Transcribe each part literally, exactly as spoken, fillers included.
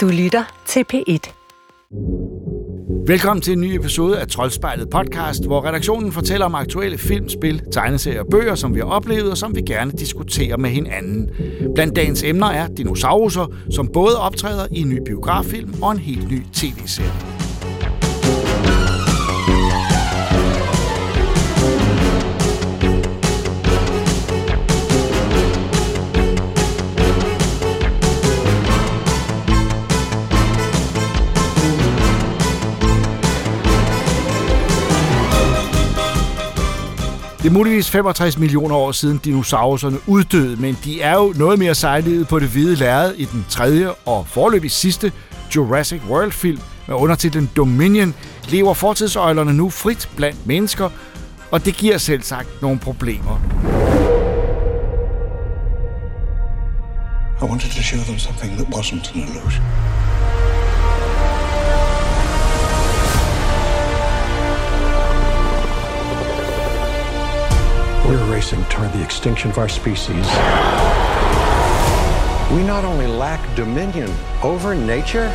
Du lytter til P et. Velkommen til en ny episode af Troldspejlet podcast, hvor redaktionen fortæller om aktuelle film, spil, tegneserier og bøger, som vi har oplevet og som vi gerne diskuterer med hinanden. Blandt dagens emner er dinosaurer, som både optræder i en ny biograffilm og en helt ny tv-serie. Det er muligvis femogtres millioner år siden dinosaurerne uddøde, men de er jo noget mere sejlivet på det hvide lærred i den tredje og foreløbig sidste Jurassic World-film med undertitlen Dominion, lever fortidsøjlerne nu frit blandt mennesker, og det giver selv sagt nogle problemer. I wanted to show them something that wasn't an illusion. We're racing toward the extinction of our species. We not only lack dominion over nature,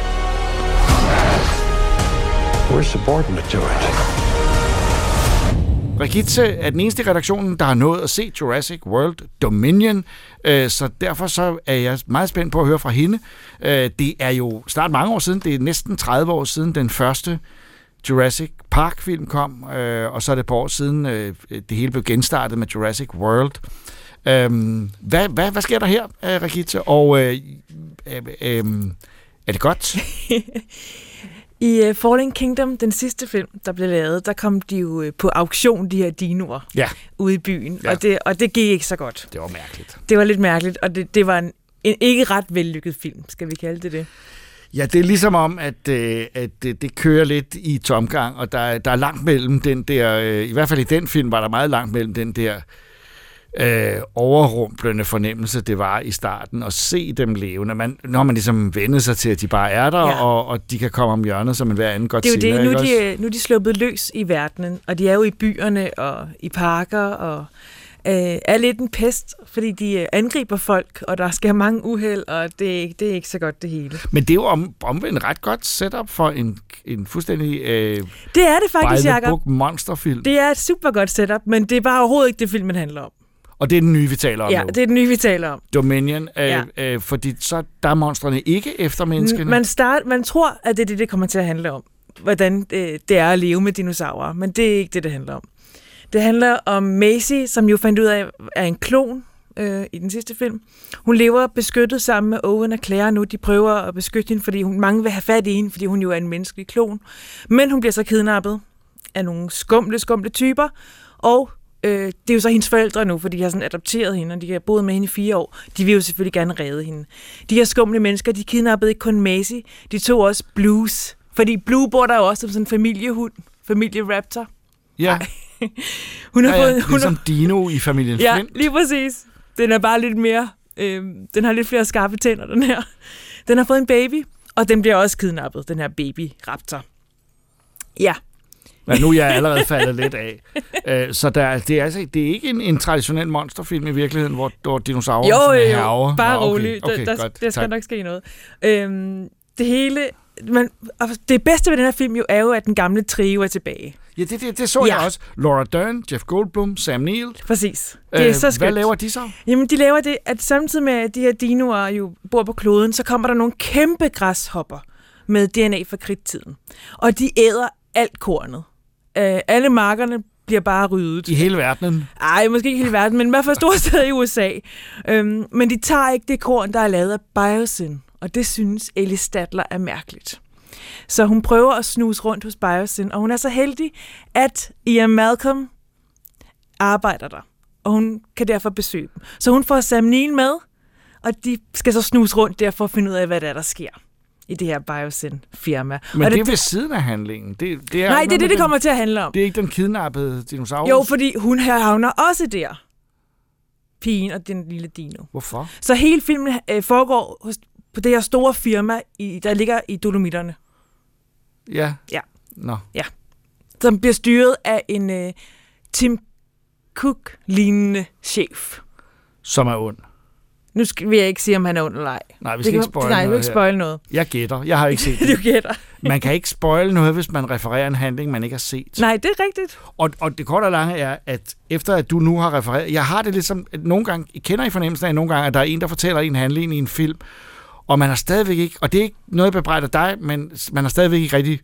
we're subordinate to it. Regitze er den eneste i redaktionen, der har nået at se Jurassic World Dominion, så derfor så er jeg meget spændt på at høre fra hende. Det er jo snart mange år siden, det er næsten tredive år siden den første Jurassic Park-film kom, øh, og så er det et par år siden, øh, det hele blev genstartet med Jurassic World. Øhm, hvad, hvad, hvad sker der her, Regitze? Og øh, øh, øh, er det godt? I uh, Falling Kingdom, den sidste film, der blev lavet, der kom de jo uh, på auktion, de her dinoer, ja. ude i byen, ja. og, det, og det gik ikke så godt. Det var mærkeligt. Det var lidt mærkeligt, og det, det var en, en ikke ret vellykket film, skal vi kalde det det. Ja, det er ligesom om, at, øh, at øh, det kører lidt i tomgang, og der, der er langt mellem den der, øh, i hvert fald i den film var der meget langt mellem den der øh, overrumplende fornemmelse, det var i starten, at se dem levende. Man, når man ligesom vender sig til, at de bare er der, ja. og, og de kan komme om hjørnet, som enhver anden godt siger. Det er jo det, nu, de, nu er de sluppet løs i verdenen, og de er jo i byerne og i parker og... Øh, er lidt en pest, fordi de angriber folk, og der sker mange uheld, og det, det er ikke så godt det hele. Men det er jo om, omvendt ret godt setup for en, en fuldstændig øh, det er det faktisk, Jacob. Monsterfilm. Det er et super godt setup, men det er bare overhovedet ikke det, filmen handler om. Og det er den nye, vi taler om ja, nu. Ja, det er den nye, vi taler om. Dominion, øh, ja. øh, fordi så der er monstrene ikke efter menneskene. Man, start, man tror, at det er det, det kommer til at handle om. Hvordan øh, det er at leve med dinosaurer, men det er ikke det, det handler om. Det handler om Maisie, som jo fandt ud af, er en klon øh, i den sidste film. Hun lever beskyttet sammen med Owen og Claire nu. De prøver at beskytte hende, fordi hun, mange vil have fat i hende, fordi hun jo er en menneskelig klon. Men hun bliver så kidnappet af nogle skumle, skumle typer. Og øh, det er jo så hendes forældre nu, fordi de har sådan adopteret hende, og de har boet med hende i fire år. De vil jo selvfølgelig gerne redde hende. De her skumle mennesker, de kidnappede ikke kun Maisie, de tog også Blues. Fordi Blue bor der jo også som sådan en familiehund, familieraptor. Ja. Hun har ja, ja, fået, hun ligesom har... Dino i familien ja, Flint. Ja, lige præcis. Den er bare lidt mere... Øh, den har lidt flere skarpe tænder, den her. Den har fået en baby, og den bliver også kidnappet, den her baby-raptor. Ja. Ja, nu er jeg allerede faldet lidt af. Æ, så der, det, er altså, det er ikke en, en traditionel monsterfilm i virkeligheden, hvor, hvor dinosaurer jo, er herovre. Jo, bare roligt. Okay, okay, der, der, der skal tak. nok ske noget. Øhm, det hele... Men det bedste ved den her film jo er jo, at den gamle trio er tilbage. Ja, det, det, det så ja. jeg også. Laura Dern, Jeff Goldblum, Sam Neill. Præcis. Det er øh, så skønt. Hvad laver de så? Jamen, de laver det, at samtidig med, at de her dinoer jo bor på kloden, så kommer der nogle kæmpe græshopper med D N A fra kridttiden. Og de æder alt kornet. Øh, alle markerne bliver bare ryddet. I hele verden? Ej, måske ikke hele verden, men i hvert fald store steder i U S A. Øhm, men de tager ikke det korn, der er lavet af Biosyn. Og det synes Ellie Statler er mærkeligt. Så hun prøver at snuse rundt hos Biosyn, og hun er så heldig, at Ian Malcolm arbejder der, og hun kan derfor besøge dem. Så hun får Sam Neill med, og de skal så snuse rundt der for at finde ud af, hvad der, er, der sker i det her Biosyn-firma. Men og det er det, ved siden af handlingen. Det, det er nej, det er det, det kommer til at handle om. Det er ikke den kidnappede dinosaurus? Jo, fordi hun havner også der. Pigen og den lille dino. Hvorfor? Så hele filmen øh, foregår hos... på det her store firma, der ligger i Dolomitterne. Ja? Ja. Nå. Ja. Som bliver styret af en uh, Tim Cook-lignende chef. Som er ond. Nu skal vi ikke sige, om han er under leg. Nej, vi skal det, ikke spoile noget. Nej, ikke spoile noget. Jeg gætter. Jeg har ikke set det. Du gætter. Man kan ikke spoile noget, hvis man refererer en handling, man ikke har set. Nej, det er rigtigt. Og, og det korte og lange er, at efter at du nu har refereret... Jeg har det lidt som... Nogle gange, I kender I fornemmelsen af nogle gange, at der er en, der fortæller en handling i en film, og man har stadigvæk ikke... Og det er ikke noget, der bebrejder dig, men man har stadigvæk ikke rigtig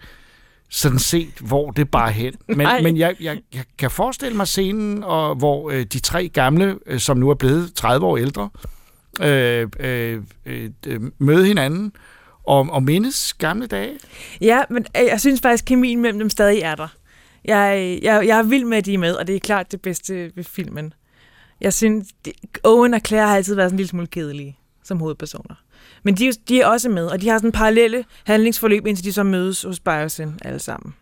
sådan set, hvor det bare hen. Men, men jeg, jeg, jeg kan forestille mig scenen, og hvor øh, de tre gamle, øh, som nu er blevet tredive år ældre, Øh, øh, øh, øh, møde hinanden og, og mindes gamle dage. Ja, men jeg synes faktisk, at kemien mellem dem stadig er der. Jeg, jeg, jeg er vild med, at de er med, og det er klart det bedste ved filmen. Jeg synes, de, Owen og Claire har altid været sådan en lille smule kedelige som hovedpersoner. Men de, de er også med, og de har sådan parallelle handlingsforløb, indtil de så mødes hos Biosyn alle sammen.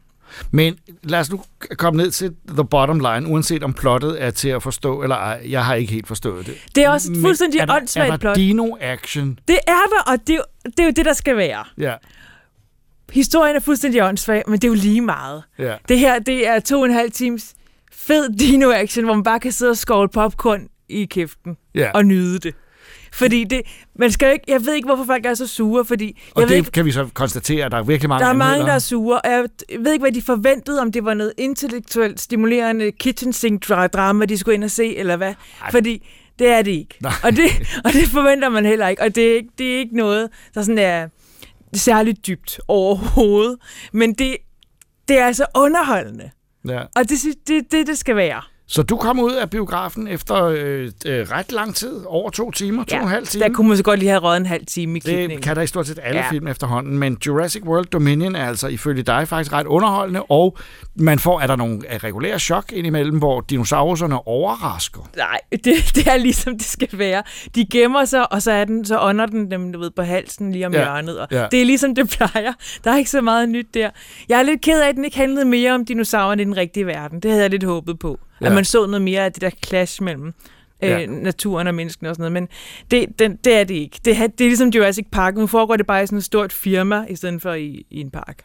Men lad os nu komme ned til the bottom line, uanset om plottet er til at forstå, eller ej. Jeg har ikke helt forstået det. Det er også et fuldstændig åndssvagt plot. Er der dino-action? Det er der, og det, det er jo det, der skal være. Ja. Historien er fuldstændig åndssvag, men det er jo lige meget. Ja. Det her, det er to og en halv times fed dino-action, hvor man bare kan sidde og skovle popcorn i kæften, ja, og nyde det. Fordi det, man skal ikke, jeg ved ikke, hvorfor folk er så sure, fordi... Og jeg det ikke, kan vi så konstatere, at der er virkelig mange... Der er mange, der er sure, og jeg ved ikke, hvad de forventede, om det var noget intellektuelt stimulerende kitchen sink-drama, de skulle ind og se, eller hvad. Ej. Fordi det er det ikke. Og det, og det forventer man heller ikke, og det er ikke, det er ikke noget, der sådan er særligt dybt overhovedet. Men det, det er altså underholdende. Ja. Og det det, det, det skal være. Så du kom ud af biografen efter øh, øh, ret lang tid, over to timer, ja, to og en halv time. Der kunne man så godt lige have røget en halv time i klipningen. Det kan der i stort set alle, ja, film efterhånden, men Jurassic World Dominion er altså ifølge dig faktisk ret underholdende, og man får, er der nogle regulære chok indimellem, hvor dinosaurerne overrasker? Nej, det, det er ligesom det skal være. De gemmer sig, og så er den, så ånder den dem, du ved, på halsen lige om, ja, hjørnet, og, ja, det er ligesom det plejer. Der er ikke så meget nyt der. Jeg er lidt ked af, at den ikke handlede mere om dinosaurerne i den rigtige verden. Det havde jeg lidt håbet på. Ja. At man så noget mere af det der clash mellem øh, ja, naturen og menneskene og sådan noget. Men det, den, det er det ikke. Det er, det er ligesom Jurassic Park. Nu foregår det bare i sådan et stort firma, i stedet for i, i en park.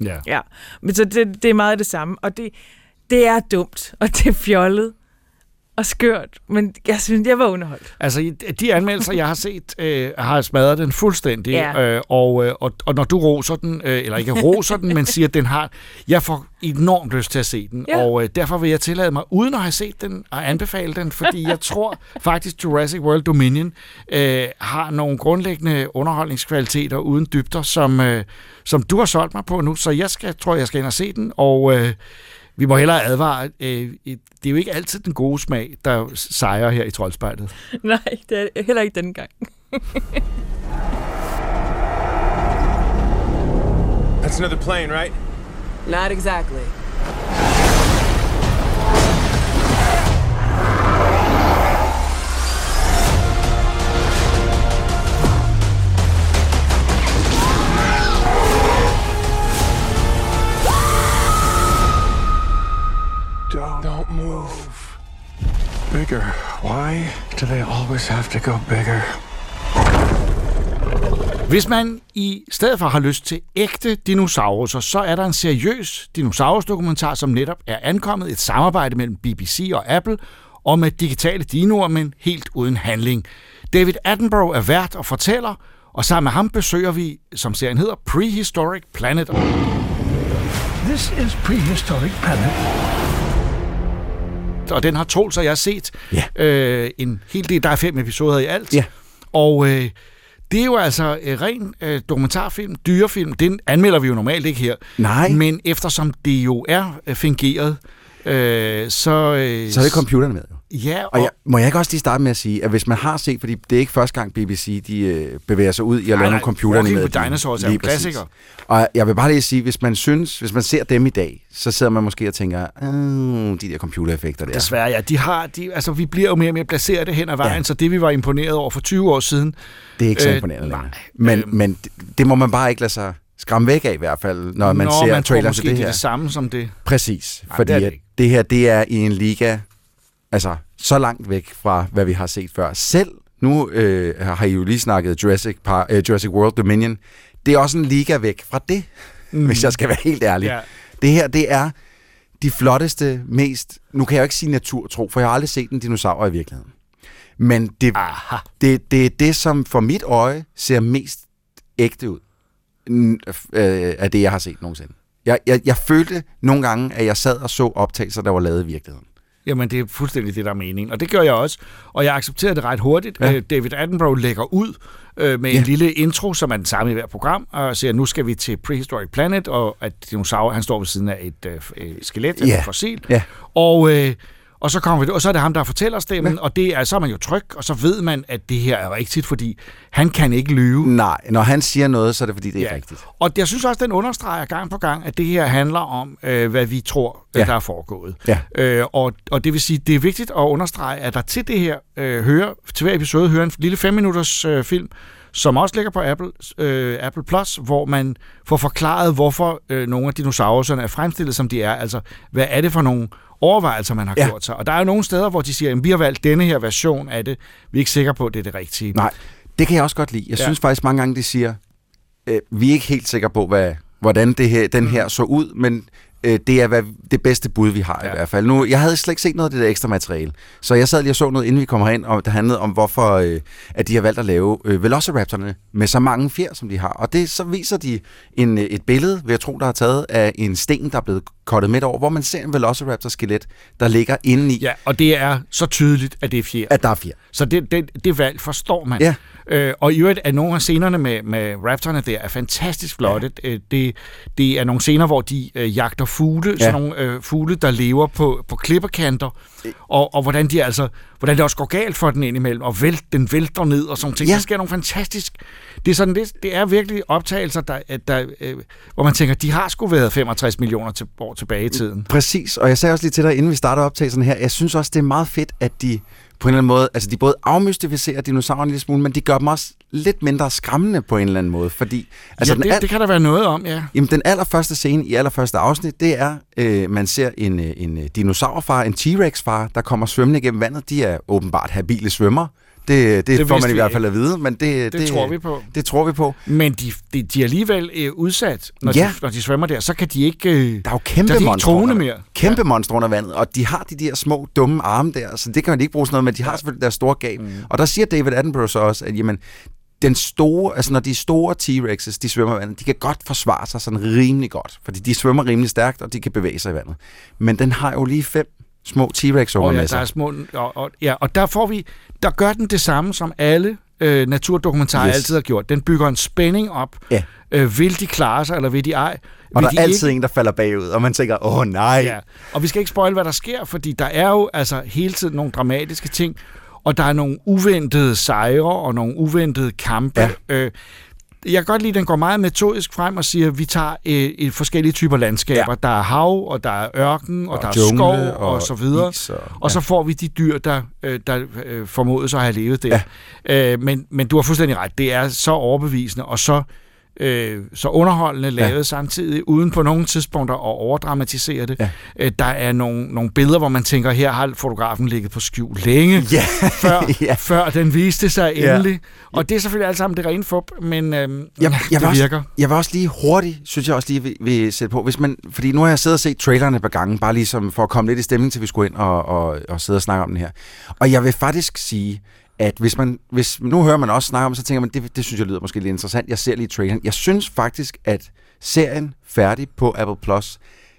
Ja. Ja. Men så det, det er meget det samme. Og det, det er dumt, og det er fjollet og skørt. Men jeg synes, jeg var underholdt. Altså, de anmeldelser, jeg har set, øh, har smadret den fuldstændig. Ja. Øh, og, øh, og, og når du roser den, øh, eller ikke roser den, men siger, at den har... Jeg får enormt lyst til at se den, ja, og øh, derfor vil jeg tillade mig, uden at have set den, at anbefale den, fordi jeg tror faktisk, Jurassic World Dominion øh, har nogle grundlæggende underholdningskvaliteter uden dybder, som, øh, som du har solgt mig på nu, så jeg skal, tror, jeg skal ind og se den, og... Øh, vi må hellere advare, øh, det er jo ikke altid den gode smag, der sejrer her i Troldspejlet. Nej, det er heller ikke denne gang. That's another plane, right? Not exactly. Don't move. Bigger. Why do they always have to go bigger? Hvis man i stedet for har lyst til ægte dinosaurer, så er der en seriøs dinosaurdokumentar, som netop er ankommet. Et samarbejde mellem B B C og Apple om med digitale dinoer, men helt uden handling. David Attenborough er vært og fortæller, og sammen med ham besøger vi, som serien hedder, Prehistoric Planet. This is Prehistoric Planet. Og den har tålt, så jeg har set, ja, øh, en hel del. Der er fem episoder i alt. Ja. Og øh, det er jo altså øh, ren øh, dokumentarfilm, dyrefilm. Den anmelder vi jo normalt ikke her. Nej. Men eftersom det jo er øh, fingeret, øh, så... Øh, så er det computeren med. Ja. Og, og jeg, må jeg ikke også lige starte med at sige, at hvis man har set, fordi det er ikke første gang B B C, de øh, bevæger sig ud i at lave nogle computerne med. Nej, Dinosaurs er jo klassiker. Og jeg vil bare lige sige, hvis man synes, hvis man ser dem i dag, så sidder man måske og tænker, de der computereffekter der. Desværre, ja. De har, de, altså, vi bliver jo mere og mere placeret hen ad vejen, ja, så det vi var imponeret over for tyve år siden. Det er ikke så imponerende øh, længere. Men, øh, men det, det må man bare ikke lade sig skræmme væk af i hvert fald, når man når ser man traileren til det her. Når man tror måske, det er det samme som det. Præcis, nej, fordi det, det, det her, det er i en liga... Altså, så langt væk fra, hvad vi har set før. Selv nu øh, har I jo lige snakket Jurassic, Park, øh, Jurassic World Dominion. Det er også en liga væk fra det, mm. hvis jeg skal være helt ærlig. Yeah. Det her, det er de flotteste, mest... Nu kan jeg jo ikke sige naturtro, for jeg har aldrig set en dinosaur i virkeligheden. Men det er det, det, det, som for mit øje ser mest ægte ud øh, af det, jeg har set nogensinde. Jeg, jeg, jeg følte nogle gange, at jeg sad og så optagelser, der var lavet i virkeligheden. Jamen, det er fuldstændig det, der er meningen. Og det gjorde jeg også. Og jeg accepterede det ret hurtigt. Ja. David Attenborough lægger ud øh, med ja. en lille intro, som er den samme i hver program, og siger, nu skal vi til Prehistoric Planet, og at dinosaurer, han står ved siden af et øh, skelet, ja. et fossil. Ja. Og... Øh, Og så, kommer vi, og så er det ham, der fortæller stemmen, ja. og det er, så er man jo tryg, og så ved man, at det her er rigtigt, fordi han kan ikke lyve. Nej, når han siger noget, så er det, fordi det ja. er rigtigt. Og jeg synes også, den understreger gang på gang, at det her handler om, øh, hvad vi tror, ja. der er foregået. Ja. Øh, og, og det vil sige, det er vigtigt at understrege, at der til det her, øh, hører, til hver episode, hører en lille fem-minutters øh, film, som også ligger på Apple, øh, Apple Plus, hvor man får forklaret, hvorfor øh, nogle af dinosaurerne er fremstillet, som de er. Altså, hvad er det for nogle overvejelser, man har ja. gjort sig? Og der er jo nogle steder, hvor de siger, at vi har valgt denne her version af det. Vi er ikke sikre på, at det er det rigtige. Nej, det kan jeg også godt lide. Jeg ja. synes faktisk mange gange, de siger, øh, vi er ikke helt sikre på, hvad, hvordan det her, den her så ud, men øh, det er hvad, det bedste bud, vi har ja. i hvert fald. Nu, jeg havde slet ikke set noget af det der ekstra materiale, så jeg sad lige og så noget, inden vi kom herind, og det handlede om, hvorfor øh, at de har valgt at lave øh, Velociraptorerne med så mange fjer, som de har. Og det, så viser de en, et billede, vil jeg tro, der er taget af en sten, der er blevet kottet midt over, hvor man ser en Velociraptor-skelet, der ligger indeni. Ja, og det er så tydeligt, at det er fjer. At der er fjer. Så det, det, det valg forstår man. Ja. Øh, og i øvrigt er nogle af scenerne med, med raptorerne der er fantastisk flotte. Ja. Det, det er nogle scener, hvor de øh, jagter fugle, ja. sådan nogle øh, fugle, der lever på, på klippekanter, og, og hvordan, de altså, hvordan det også går galt for den indimellem, og vælt, den vælter ned og sådan ting. Ja. Der sker nogle fantastisk... Det er, sådan, det, det er virkelig optagelser, der, der, øh, hvor man tænker, de har sgu været femogtres millioner til, år tilbage i tiden. Præcis, og jeg sagde også lige til dig, inden vi starter optagelsen her, jeg synes også, det er meget fedt, at de på en eller anden måde, altså de både afmystificerer dinosaurerne en lille smule, men de gør dem også lidt mindre skræmmende på en eller anden måde, fordi... Altså ja, det, al- det kan der være noget om, ja. Jamen, den allerførste scene i allerførste afsnit, det er, øh, man ser en, en dinosaurfar, en T-Rex-far, der kommer svømmende gennem vandet. De er åbenbart habile svømmer. Det, det, det får man i hvert fald at vide, men det, det, det, tror, vi på. det tror vi på. Men de, de, de er alligevel øh, udsat, når, ja. de, når de svømmer der, så kan de ikke... Øh, der er jo kæmpe er monstre under, mere. Kæmpe ja. monstre under vandet, og de har de der små, dumme arme der, så det kan man ikke bruge sådan noget, men de har selvfølgelig deres store gab. Mm. Og der siger David Attenborough så også, at jamen, den store, altså når de store T-Rexes, de svømmer i vandet, de kan godt forsvare sig sådan rimelig godt, fordi de svømmer rimelig stærkt, og de kan bevæge sig i vandet. Men den har jo lige fem små T-Rex over med sig. Ja, der er små, og, og, ja, og der får vi... Der gør den det samme, som alle øh, naturdokumentarer yes. altid har gjort. Den bygger en spænding op. Ja. Øh, vil de klare sig, eller vil de ej? Og der er altid ikke? en, der falder bagud, og man tænker, åh nej. Ja. Og vi skal ikke spoil, hvad der sker, fordi der er jo altså hele tiden nogle dramatiske ting, og der er nogle uventede sejre, og nogle uventede kampe. Ja. Øh, jeg kan godt lide, at den går meget metodisk frem og siger, at vi tager øh, et forskellige typer landskaber. Ja. Der er hav, og der er ørken, og, og der er skov, og, og så videre. Is, og, og så ja. får vi de dyr, der, øh, der øh, formodes at have levet der. Ja. Øh, men, men du har fuldstændig ret. Det er så overbevisende, og så, øh, så underholdende lavet ja. samtidig, uden på nogle tidspunkter at overdramatisere det. Ja. Øh, der er nogle, nogle billeder, hvor man tænker, her har fotografen ligget på skjul længe, ja. før, ja. før den viste sig endelig. Ja. Og det er selvfølgelig alt sammen det rene fup, men øhm, jeg, jeg det virker. Også, jeg vil også lige hurtigt, synes jeg også lige vil, vil sætte på, hvis man, fordi nu har jeg siddet og set trailerne på gangen, bare ligesom for at komme lidt i stemning til, vi skulle ind og, og, og sidde og snakke om den her. Og jeg vil faktisk sige, at hvis man, hvis nu hører man også snakke om, så tænker man, det, det synes jeg lyder måske lidt interessant. Jeg ser lige traileren. Jeg synes faktisk, at serien færdig på Apple Plus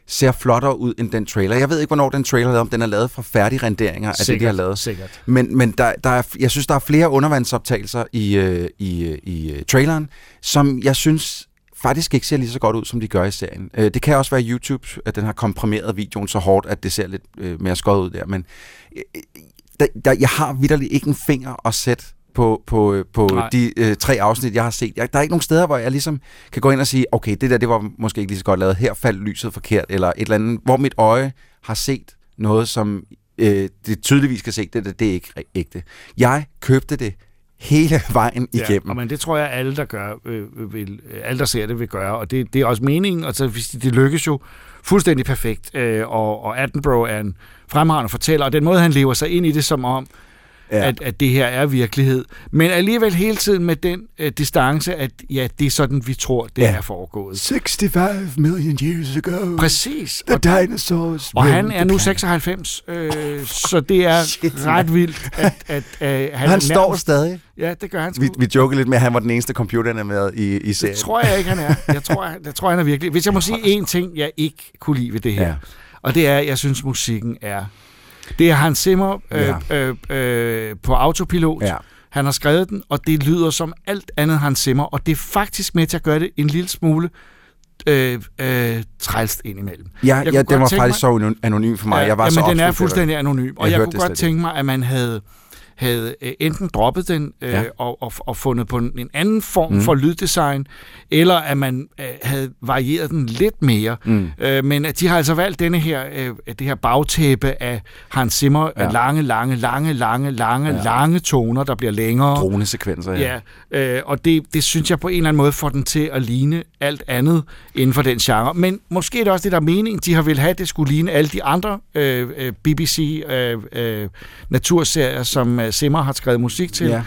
ser flottere ud end den trailer. Jeg ved ikke, hvornår den trailer er, om den er lavet fra færdige renderinger af sikkert, det, de har lavet. Sikkert. Men, men der, der er, jeg synes, der er flere undervandsoptagelser i, øh, i, øh, i traileren, som jeg synes faktisk ikke ser lige så godt ud, som de gør i serien. Øh, det kan også være YouTube, at den har komprimeret videoen så hårdt, at det ser lidt øh, mere skåret ud der. Men... Øh, Der, der, jeg har vitterligt ikke en finger at sætte på, på, på de øh, tre afsnit, jeg har set. Jeg, der er ikke nogen steder, hvor jeg ligesom kan gå ind og sige, okay, det der, det var måske ikke lige så godt lavet. Her faldt lyset forkert, eller et eller andet, hvor mit øje har set noget, som øh, det tydeligvis kan se, det der, det er ikke ægte. Jeg købte det hele vejen igennem. Ja, men det tror jeg, alle, der gør, øh, vil, alle, der ser det, vil gøre, og det, det er også meningen, og så hvis det lykkes jo fuldstændig perfekt, øh, og, og Attenborough er en fremragende fortæller, og den måde, han lever sig ind i det, som om ja. at, at det her er virkelighed. Men alligevel hele tiden med den uh, distance, at ja, det er sådan, vi tror, det ja. er foregået. sixty-five million years ago. Præcis. The dinosaurs. Og han er nu ninety-six, øh, oh, så det er shit, ret vildt, at, at, at uh, han... Han står nærmest stadig. Ja, det gør han sgu. Vi, vi joker lidt med, at han var den eneste computer, han er med i, i serien. Det tror jeg ikke, han er. Jeg tror, jeg tror, han er virkelig. Hvis jeg må sige én ting, jeg ikke kunne lide ved det her, ja. og det er, at jeg synes, musikken er... Det er Hans Zimmer øh, ja. øh, øh, på autopilot. Ja. Han har skrevet den, og det lyder som alt andet Hans Zimmer, og det er faktisk med til at gøre det en lille smule øh, øh, trælst indimellem. Ja, ja den var faktisk mig, så anonym for mig. Ja, jeg var ja, så men den er fuldstændig anonym, og jeg, jeg kunne godt tænke mig, at man havde, havde enten droppet den øh, ja. og, og, og fundet på en anden form mm. for lyddesign, eller at man øh, havde varieret den lidt mere. Mm. Øh, men de har altså valgt denne her, øh, det her bagtæppe af Hans Zimmer, ja. lange, lange, lange, lange, lange, ja. lange toner, der bliver længere. Dronesekvenser, ja. ja øh, og det, det synes jeg på en eller anden måde får den til at ligne alt andet inden for den genre. Men måske er det også det, der er meningen, de har vil have, det skulle ligne alle de andre øh, B B C øh, øh, naturserier, som Zimmer har skrevet musik til,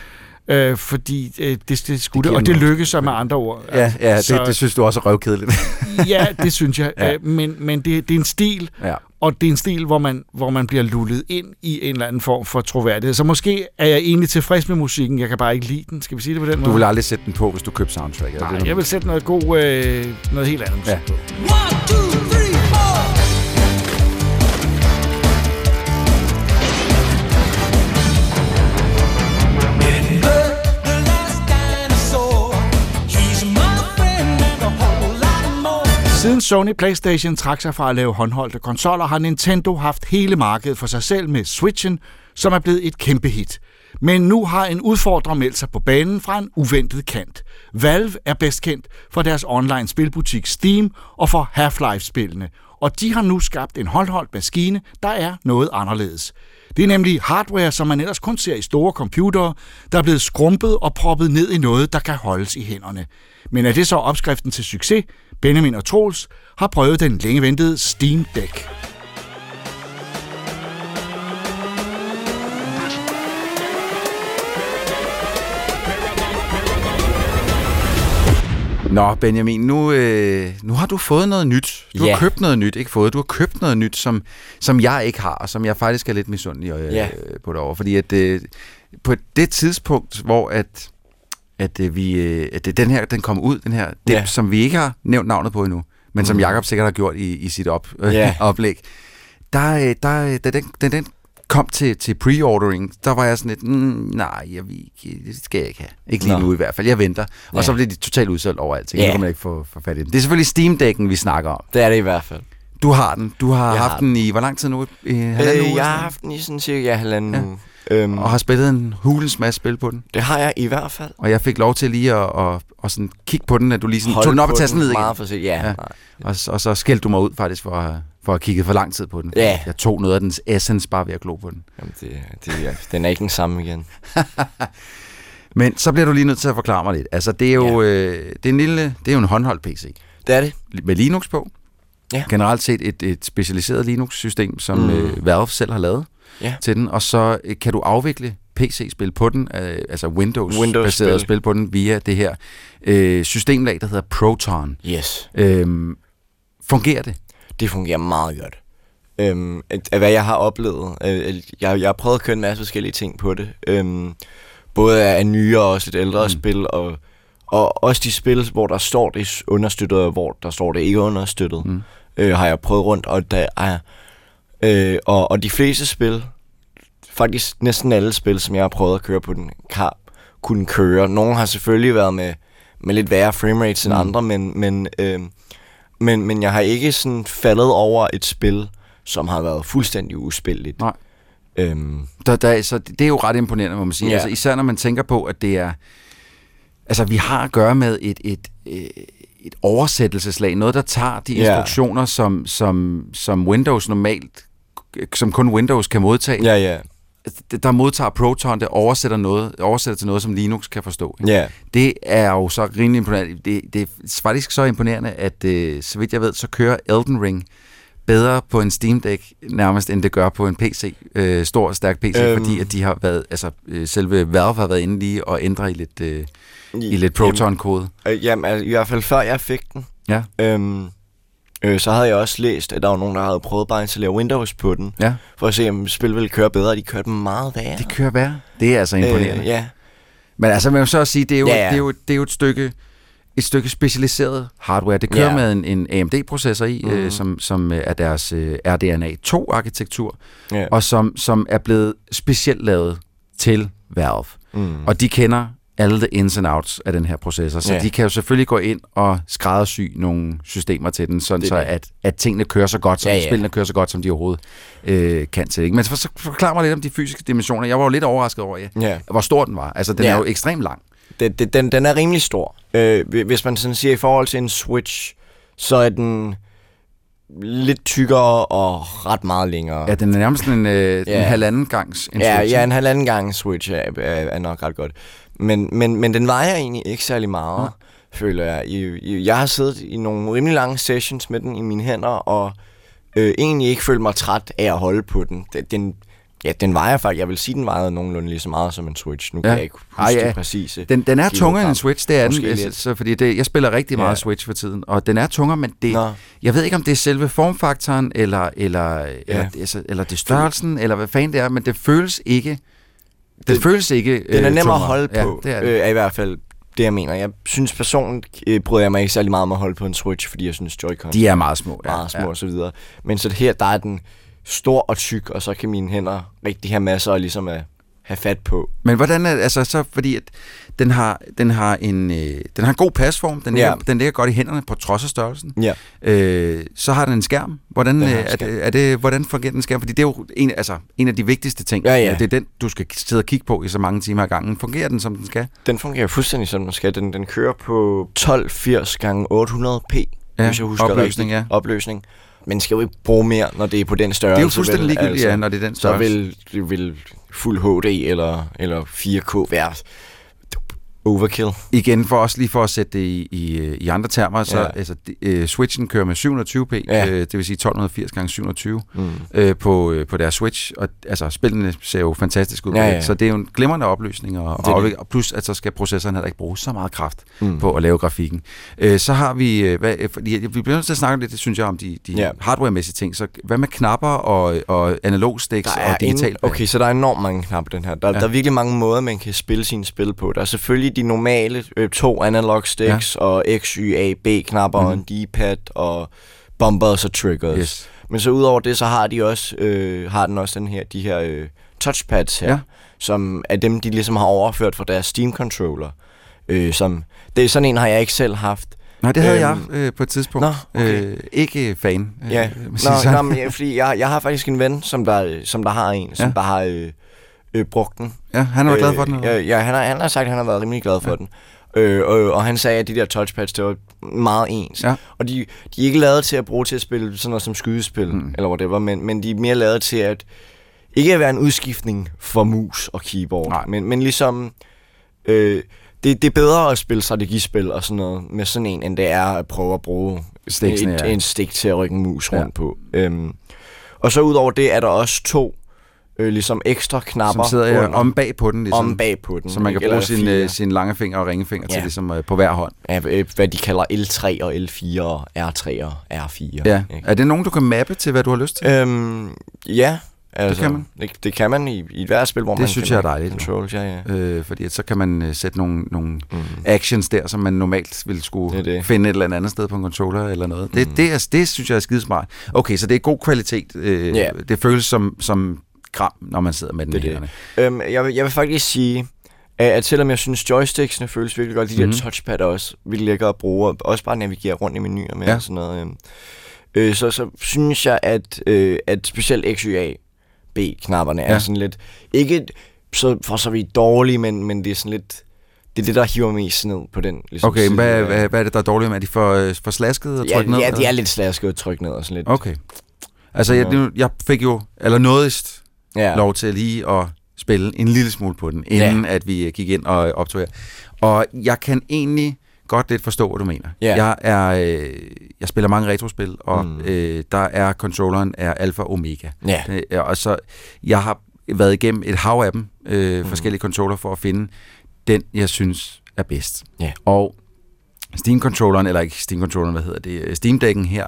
ja. øh, fordi øh, det, det skulle det, og det lykkedes sig med andre ord. Altså. Ja, ja så, det, det synes du også er røvkedeligt. Ja, det synes jeg, ja. øh, men, men det, det er en stil, ja. og det er en stil, hvor man, hvor man bliver lullet ind i en eller anden form for troværdighed. Så måske er jeg egentlig tilfreds med musikken, jeg kan bare ikke lide den. Skal vi sige det på den måde? Du vil aldrig sætte den på, hvis du køber soundtracket. Nej, det, jeg vil sætte noget god, øh, noget helt andet musik ja. på. one, two, three, four Siden Sony PlayStation trak sig fra at lave håndholdte konsoller, har Nintendo haft hele markedet for sig selv med Switchen, som er blevet et kæmpe hit. Men nu har en udfordrer meldt sig på banen fra en uventet kant. Valve er bedst kendt for deres online-spilbutik Steam og for Half-Life-spillene, og de har nu skabt en håndholdt maskine, der er noget anderledes. Det er nemlig hardware, som man ellers kun ser i store computere, der er blevet skrumpet og proppet ned i noget, der kan holdes i hænderne. Men er det så opskriften til succes? Benjamin og Troels har prøvet den længe ventede Steam Deck. Nå, Benjamin, nu, øh, nu har du fået noget nyt. Du yeah. har købt noget nyt, ikke fået. Du har købt noget nyt, som, som jeg ikke har, og som jeg faktisk er lidt misundelig øh, yeah. på derovre. Fordi at, øh, på det tidspunkt, hvor at, at, øh, vi, øh, at den her den kom ud, den her dip, yeah. som vi ikke har nævnt navnet på endnu, men mm-hmm. som Jakob sikkert har gjort i, i sit op, øh, yeah. oplæg, der, der, der, den, den, den kom til, til pre-ordering, der var jeg sådan lidt, mm, nej, jeg, det skal jeg ikke have. Ikke lige Nå. nu i hvert fald, jeg venter. Og ja. så blev de totalt udsolgt over alt, ja. kan man ikke få, få fat i dem. Det er selvfølgelig Steam Deck'en, vi snakker om. Det er det i hvert fald. Du har den. Du har jeg haft har den. den i, hvor lang tid nu? Øh, halvanden øh, uge? Jeg har haft den i sådan cirka halvanden ja. uge. Øhm. Og har spillet en hulens masse spil på den. Det har jeg i hvert fald. Og jeg fik lov til lige at, at, at sådan kigge på den, at du lige sådan, tog den op og tage den ned igen. Sig, ja. ja. Og, og så skældte du mig ud faktisk for at... for at kigge for lang tid på den. Yeah. Jeg tog noget af dens essence bare ved at glo på den. Jamen, det, det, ja. den er ikke den samme igen. Men så bliver du lige nødt til at forklare mig lidt. Altså, det er jo, yeah. øh, det er en lille, det er jo en håndholdt P C. Det er det. Med Linux på. Yeah. Generelt set et, et specialiseret Linux-system, som mm. øh, Valve selv har lavet yeah. til den. Og så øh, kan du afvikle P C-spil på den, øh, altså Windows-baserede spil. spil på den, via det her øh, systemlag, der hedder Proton. Yes. Øh, fungerer det? Det fungerer meget godt. Øhm, at, at hvad jeg har oplevet, øh, jeg, jeg har prøvet at køre en masse forskellige ting på det. Øhm, både af nyere og også lidt ældre mm. spil, og, og også de spil, hvor der står det understøttet, og hvor der står det ikke understøttet, mm. øh, har jeg prøvet rundt. Og, der er, øh, og, og de fleste spil, faktisk næsten alle spil, som jeg har prøvet at køre på den, kan kunne køre. Nogle har selvfølgelig været med, med lidt værre framerates end mm. andre, men... men øh, Men, men jeg har ikke sådan faldet over et spil, som har været fuldstændig uspilligt. Nej. Øhm. Der, der, så det er jo ret imponerende, må man sige. Ja. Altså, især når man tænker på, at det er... Altså, vi har at gøre med et, et, et, et oversættelseslag. Noget, der tager de instruktioner, ja. som, som, som Windows normalt... Som kun Windows kan modtage. Ja, ja. Der modtager Proton, der oversætter, noget, oversætter til noget, som Linux kan forstå. Yeah. Det er jo så rimelig imponerende. Det, det er faktisk så imponerende, at øh, så vidt jeg ved, så kører Elden Ring bedre på en Steam Deck nærmest, end det gør på en P C, øh, stor stærk P C, øhm. fordi at de har været, altså selve Valve har været inde lige og ændre i lidt, øh, i lidt Proton-kode. Jamen, øh, jamen altså, i hvert fald før jeg fik den, ja. øhm, øh, så havde jeg også læst, at der var nogen, der havde prøvet bare at installere Windows på den, ja. for at se, om spil ville køre bedre, og de kørte dem meget værre. De kører værre? Det er altså imponerende. Øh, ja. Men altså, man må så sige, det er jo, ja, ja. Det er jo, det er jo et stykke... Et stykke specialiseret hardware. Det kører yeah. med en, en A M D-processor i, mm-hmm. øh, som, som er deres øh, R D N A to arkitektur, yeah. og som, som er blevet specielt lavet til Valve. Mm. Og de kender alle the ins and outs af den her processor, så yeah. de kan jo selvfølgelig gå ind og skræddersy nogle systemer til den, sådan det, så at, at tingene kører så godt, som ja, ja. spillene kører så godt, som de overhovedet øh, kan til. Ikke? Men så forklar mig lidt om de fysiske dimensioner. Jeg var jo lidt overrasket over, ja, yeah. hvor stor den var. Altså, den yeah. er jo ekstremt lang. Det, det, den, den er rimelig stor. Øh, hvis man sådan siger i forhold til en Switch, så er den lidt tykkere og ret meget længere. Ja, den er nærmest en, øh, ja. en halvanden gangs en ja, Switch. Ja, en halvanden gangs Switch er, er nok ret godt. Men, men, men den vejer egentlig ikke særlig meget, ja. føler jeg. Jeg har siddet i nogle rimelig lange sessions med den i mine hænder, og øh, egentlig ikke følt mig træt af at holde på den. Den... Ja, den vejer faktisk. Jeg vil sige, den vejede nogenlunde lige så meget som en Switch. Nu ja. kan jeg ikke huske ah, ja. det præcise. Den, den er tungere end en Switch, det er måske den. Så, fordi det, jeg spiller rigtig meget ja. Switch for tiden, og den er tungere, men det, jeg ved ikke, om det er selve formfaktoren, eller, eller, ja. eller, eller, eller det størrelsen, eller hvad fanden det er, men det føles ikke det, det føles ikke den øh, er nemmere tungere. At holde på, ja, det er, det. Øh, er i hvert fald det, jeg mener. Jeg synes personligt, øh, bryder jeg mig ikke særlig meget om at holde på en Switch, fordi jeg synes, Joy-Con de er meget små, ja. meget små ja. og så videre. Men så her, der er den... stor og tyk, og så kan mine hænder rigtig have masser og ligesom at have fat på. Men hvordan er altså så, fordi at den har den har en øh, den har en god pasform, den ligger, ja. den ligger godt i hænderne på trods af størrelsen. Ja. Øh, så har den en skærm. Hvordan øh, er, det, er det hvordan fungerer den skærm? Fordi det er jo en altså en af de vigtigste ting. Ja, ja. Det er den du skal sidde og kigge på i så mange timer ad gangen. Fungerer den som den skal? Den fungerer fuldstændig som den skal. Den den kører på tolv firs gange otte hundrede p, ja. hvis jeg husker opløsning, rigtigt. Ja. Opløsning. Man skal jo ikke bruge mere, når det er på den størrelse. Det er jo fuldstændig ligegyldigt, altså, ja, når det er den størrelse. Så vil, vil fuld H D eller, eller fire K være overkill. Igen, for også lige for at sætte det i, i, i andre termer, så ja. altså, de, uh, Switchen kører med syv hundrede og tyve p, ja. øh, det vil sige tolv firs gange syv hundrede og tyve mm. øh, på, øh, på deres Switch, og altså, spillene ser jo fantastisk ud, ja, ja. så det er jo en glimrende opløsning, og, og, og plus at så skal processoren heller ikke bruge så meget kraft mm. på at lave grafikken. Øh, så har vi, øh, hvad, vi bliver nødt til at snakke lidt, det synes jeg, om de, de ja. hardware-mæssige ting, så hvad med knapper og, og analogstiks og digitalt? Okay, så der er enormt mange knapper, den her. Der, ja. der er virkelig mange måder, man kan spille sine spil på. Der er selvfølgelig de normale øh, to analog sticks ja. og X, Y, A, B-knapper mm. og en D-pad og bumpers og triggers. Yes. Men så udover det, så har de også øh, har den også den her de her øh, touchpads her, ja. som er dem, de ligesom har overført fra deres Steam controller. Øh, som det er sådan en har jeg ikke selv haft. Nej, det havde øhm, jeg øh, på et tidspunkt. Nå, okay. øh, ikke fan. Øh, ja. Nå, nå, men, ja, fordi jeg jeg har faktisk en ven, som der som der har en, ja. som der har øh, Øh, brugt den. Ja, han har været glad for den. Øh, ja, han har, han har sagt, at han har været rimelig glad for ja. den. Øh, og, og han sagde, at de der touchpads, det var meget ens. Ja. Og de, de er ikke lavet til at bruge til at spille sådan noget som skydespil, mm. eller whatever, men, men de er mere lavet til at ikke at være en udskiftning for mus og keyboard, men, men ligesom øh, det, det er bedre at spille strategispil og sådan noget med sådan en, end det er at prøve at bruge Stiksene, et, ja. en stik til at rykke en mus rundt ja. på. Øhm, og så udover det er der også to Øh, ligesom ekstra knapper. Som sidder ja, om bag på den. Ligesom, om bag på den. Så man kan bruge sine sin lange fingre og ringefinger ja. til ligesom, øh, på hver hånd. Ja, øh, hvad de kalder L tre og L fire og R tre og R fire. Ja. Er det nogen, du kan mappe til, hvad du har lyst til? Øhm, ja. Altså, det kan man. Det, det kan man i, i et hvert spil, hvor det man synes kan jeg er dejligt. Controls, ja, ja. Øh, fordi så kan man uh, sætte nogle, nogle mm. actions der, som man normalt ville skulle det det. finde et eller andet sted på en controller eller noget. Mm. Det, det, er, det synes jeg er skidesmart. Okay, så det er god kvalitet. Øh, yeah. Det føles som... som kram, når man sidder med den i hænderne. Øhm, jeg, vil, jeg vil faktisk sige, at selvom jeg synes, joysticksene føles virkelig godt, de mm-hmm. der touchpad også, virkelig lækker at bruge, også bare navigere rundt i menuer med ja. og sådan noget. Øh, så, så synes jeg, at, øh, at specielt X Y A B-knapperne ja. er sådan lidt, ikke så, for så vidt dårlige, men, men det er sådan lidt, det er det, der hiver mest ned på den. Ligesom, okay, men hvad, hvad, hvad er det, der er dårligt med? Er de for, for slaskede og trykke ja, ned? Ja, de er lidt slaskede og trykke ned og sådan lidt. Okay. Altså, jeg, jeg fik jo, eller nådigst, Ja. lov til lige at spille en lille smule på den, inden ja. at vi gik ind og optog her. Og jeg kan egentlig godt lidt forstå, hvad du mener. Yeah. Jeg er, øh, jeg spiller mange retrospil, og mm. øh, der er controlleren er alfa og omega. Yeah. Det, og så jeg har været igennem et hav af dem, øh, mm. forskellige controller, for at finde den, jeg synes er bedst. Yeah. Og Steam-controlleren, eller ikke Steam-controlleren, hvad hedder det, Steam-dækken her,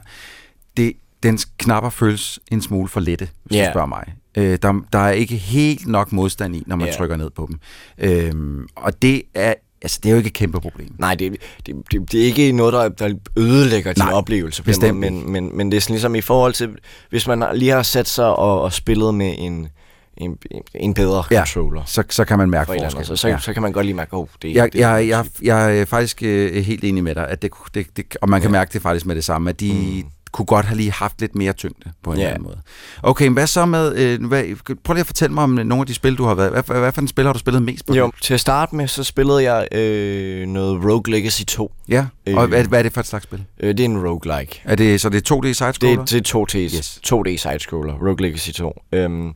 det, dens knapper føles en smule for lette, hvis yeah. du spørger mig. Øh, der, der er ikke helt nok modstand i, når man yeah. trykker ned på dem. Øh, og det er Altså, det er jo ikke et kæmpe problem. Nej, det, det, det, det er ikke noget, der, der ødelægger din oplevelse. Bestemt. Men, men, men det er sådan ligesom i forhold til, hvis man lige har sat sig og, og spillet med en, en, en bedre controller. Ja, så, så kan man mærke forskel. Så, så, ja. så kan man godt lige mærke, åh, oh, det er... Jeg, det er jeg, jeg, jeg er faktisk øh, helt enig med dig, at det, det, det, og man kan ja. mærke det faktisk med det samme, at de... Mm. kunne godt have lige haft lidt mere tyngde på en yeah. eller anden måde. Okay, men hvad så med... Øh, hvad, prøv lige at fortælle mig om nogle af de spil, du har været... Hvad, hvad for en spil har du spillet mest på? Jo, til at starte med, så spillede jeg øh, noget Rogue Legacy to. Ja, og øh, hvad, hvad er det for et slags spil? Øh, det er en roguelike. Er det, så det er to D sidescroller? Det, det er to D, yes. to D sidescroller, Rogue Legacy to. Øhm, og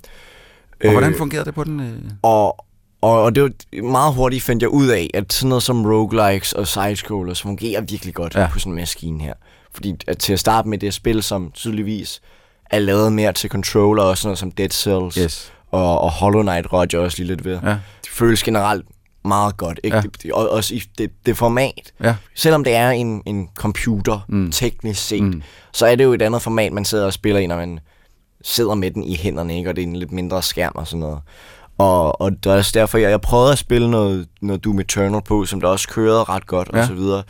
øh, hvordan fungerede det på den? Øh? Og, og, og det var meget hurtigt, fandt jeg ud af, at sådan noget som roguelikes og sidescrollers fungerer virkelig godt ja. på sådan en maskine her. Fordi at til at starte med det spil, som tydeligvis er lavet mere til controller og sådan noget som Dead Cells yes. og, og Hollow Knight Roger også lige lidt ved. Ja. Det føles generelt meget godt, ikke? Ja. Det, det, også i det, det format. Ja. Selvom det er en, en computer, mm. teknisk set, mm. så er det jo et andet format, man sidder og spiller i, når man sidder med den i hænderne, ikke? Og det er en lidt mindre skærm og sådan noget. Og, og det er også derfor, jeg, jeg prøvede at spille noget, noget Doom Eternal på, som der også kørede ret godt ja. og så videre.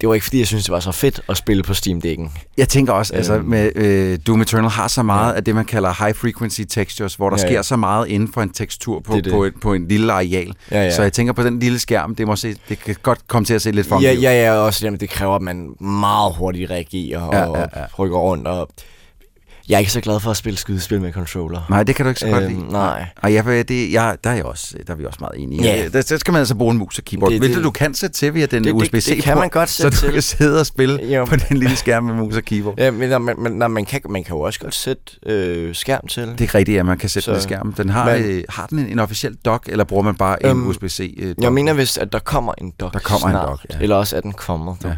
Det var ikke, fordi jeg synes det var så fedt at spille på Steam-dækken. Jeg tænker også, altså med øh, Doom Eternal har så meget ja. af det, man kalder high-frequency textures, hvor der ja, ja. sker så meget inden for en tekstur på, det det. på, en, på en lille areal. Ja, ja. Så jeg tænker på den lille skærm, det, må se, det kan godt komme til at se lidt for mig. Ja, ja, ja, også jamen, det kræver, at man meget hurtigt reagerer og, ja, ja, ja. og rykker rundt og... Jeg er ikke så glad for at spille skydespil med controller. Nej, det kan du ikke så godt øhm, lide. Nej. Og jeg, det, jeg, der, er jeg også, der er vi også meget enige. Yeah. Der, der skal man altså bruge en mus og keyboard. Det, det, Hvilket du kan sætte til via den U S B C. Det, det kan man godt sætte til. Så du kan sidde og spille jo. på den lille skærm med mus og keyboard. Ja, men man, man, man, kan, man kan jo også godt sætte øh, skærm til. Det er rigtigt, at man kan sætte den skærm. Den har, men, øh, har den en, en officiel dock, eller bruger man bare øhm, en U S B C? Øh, jeg mener vist, at der kommer en dock der kommer snart. En dock, ja. Eller også, at den kommer. Ja.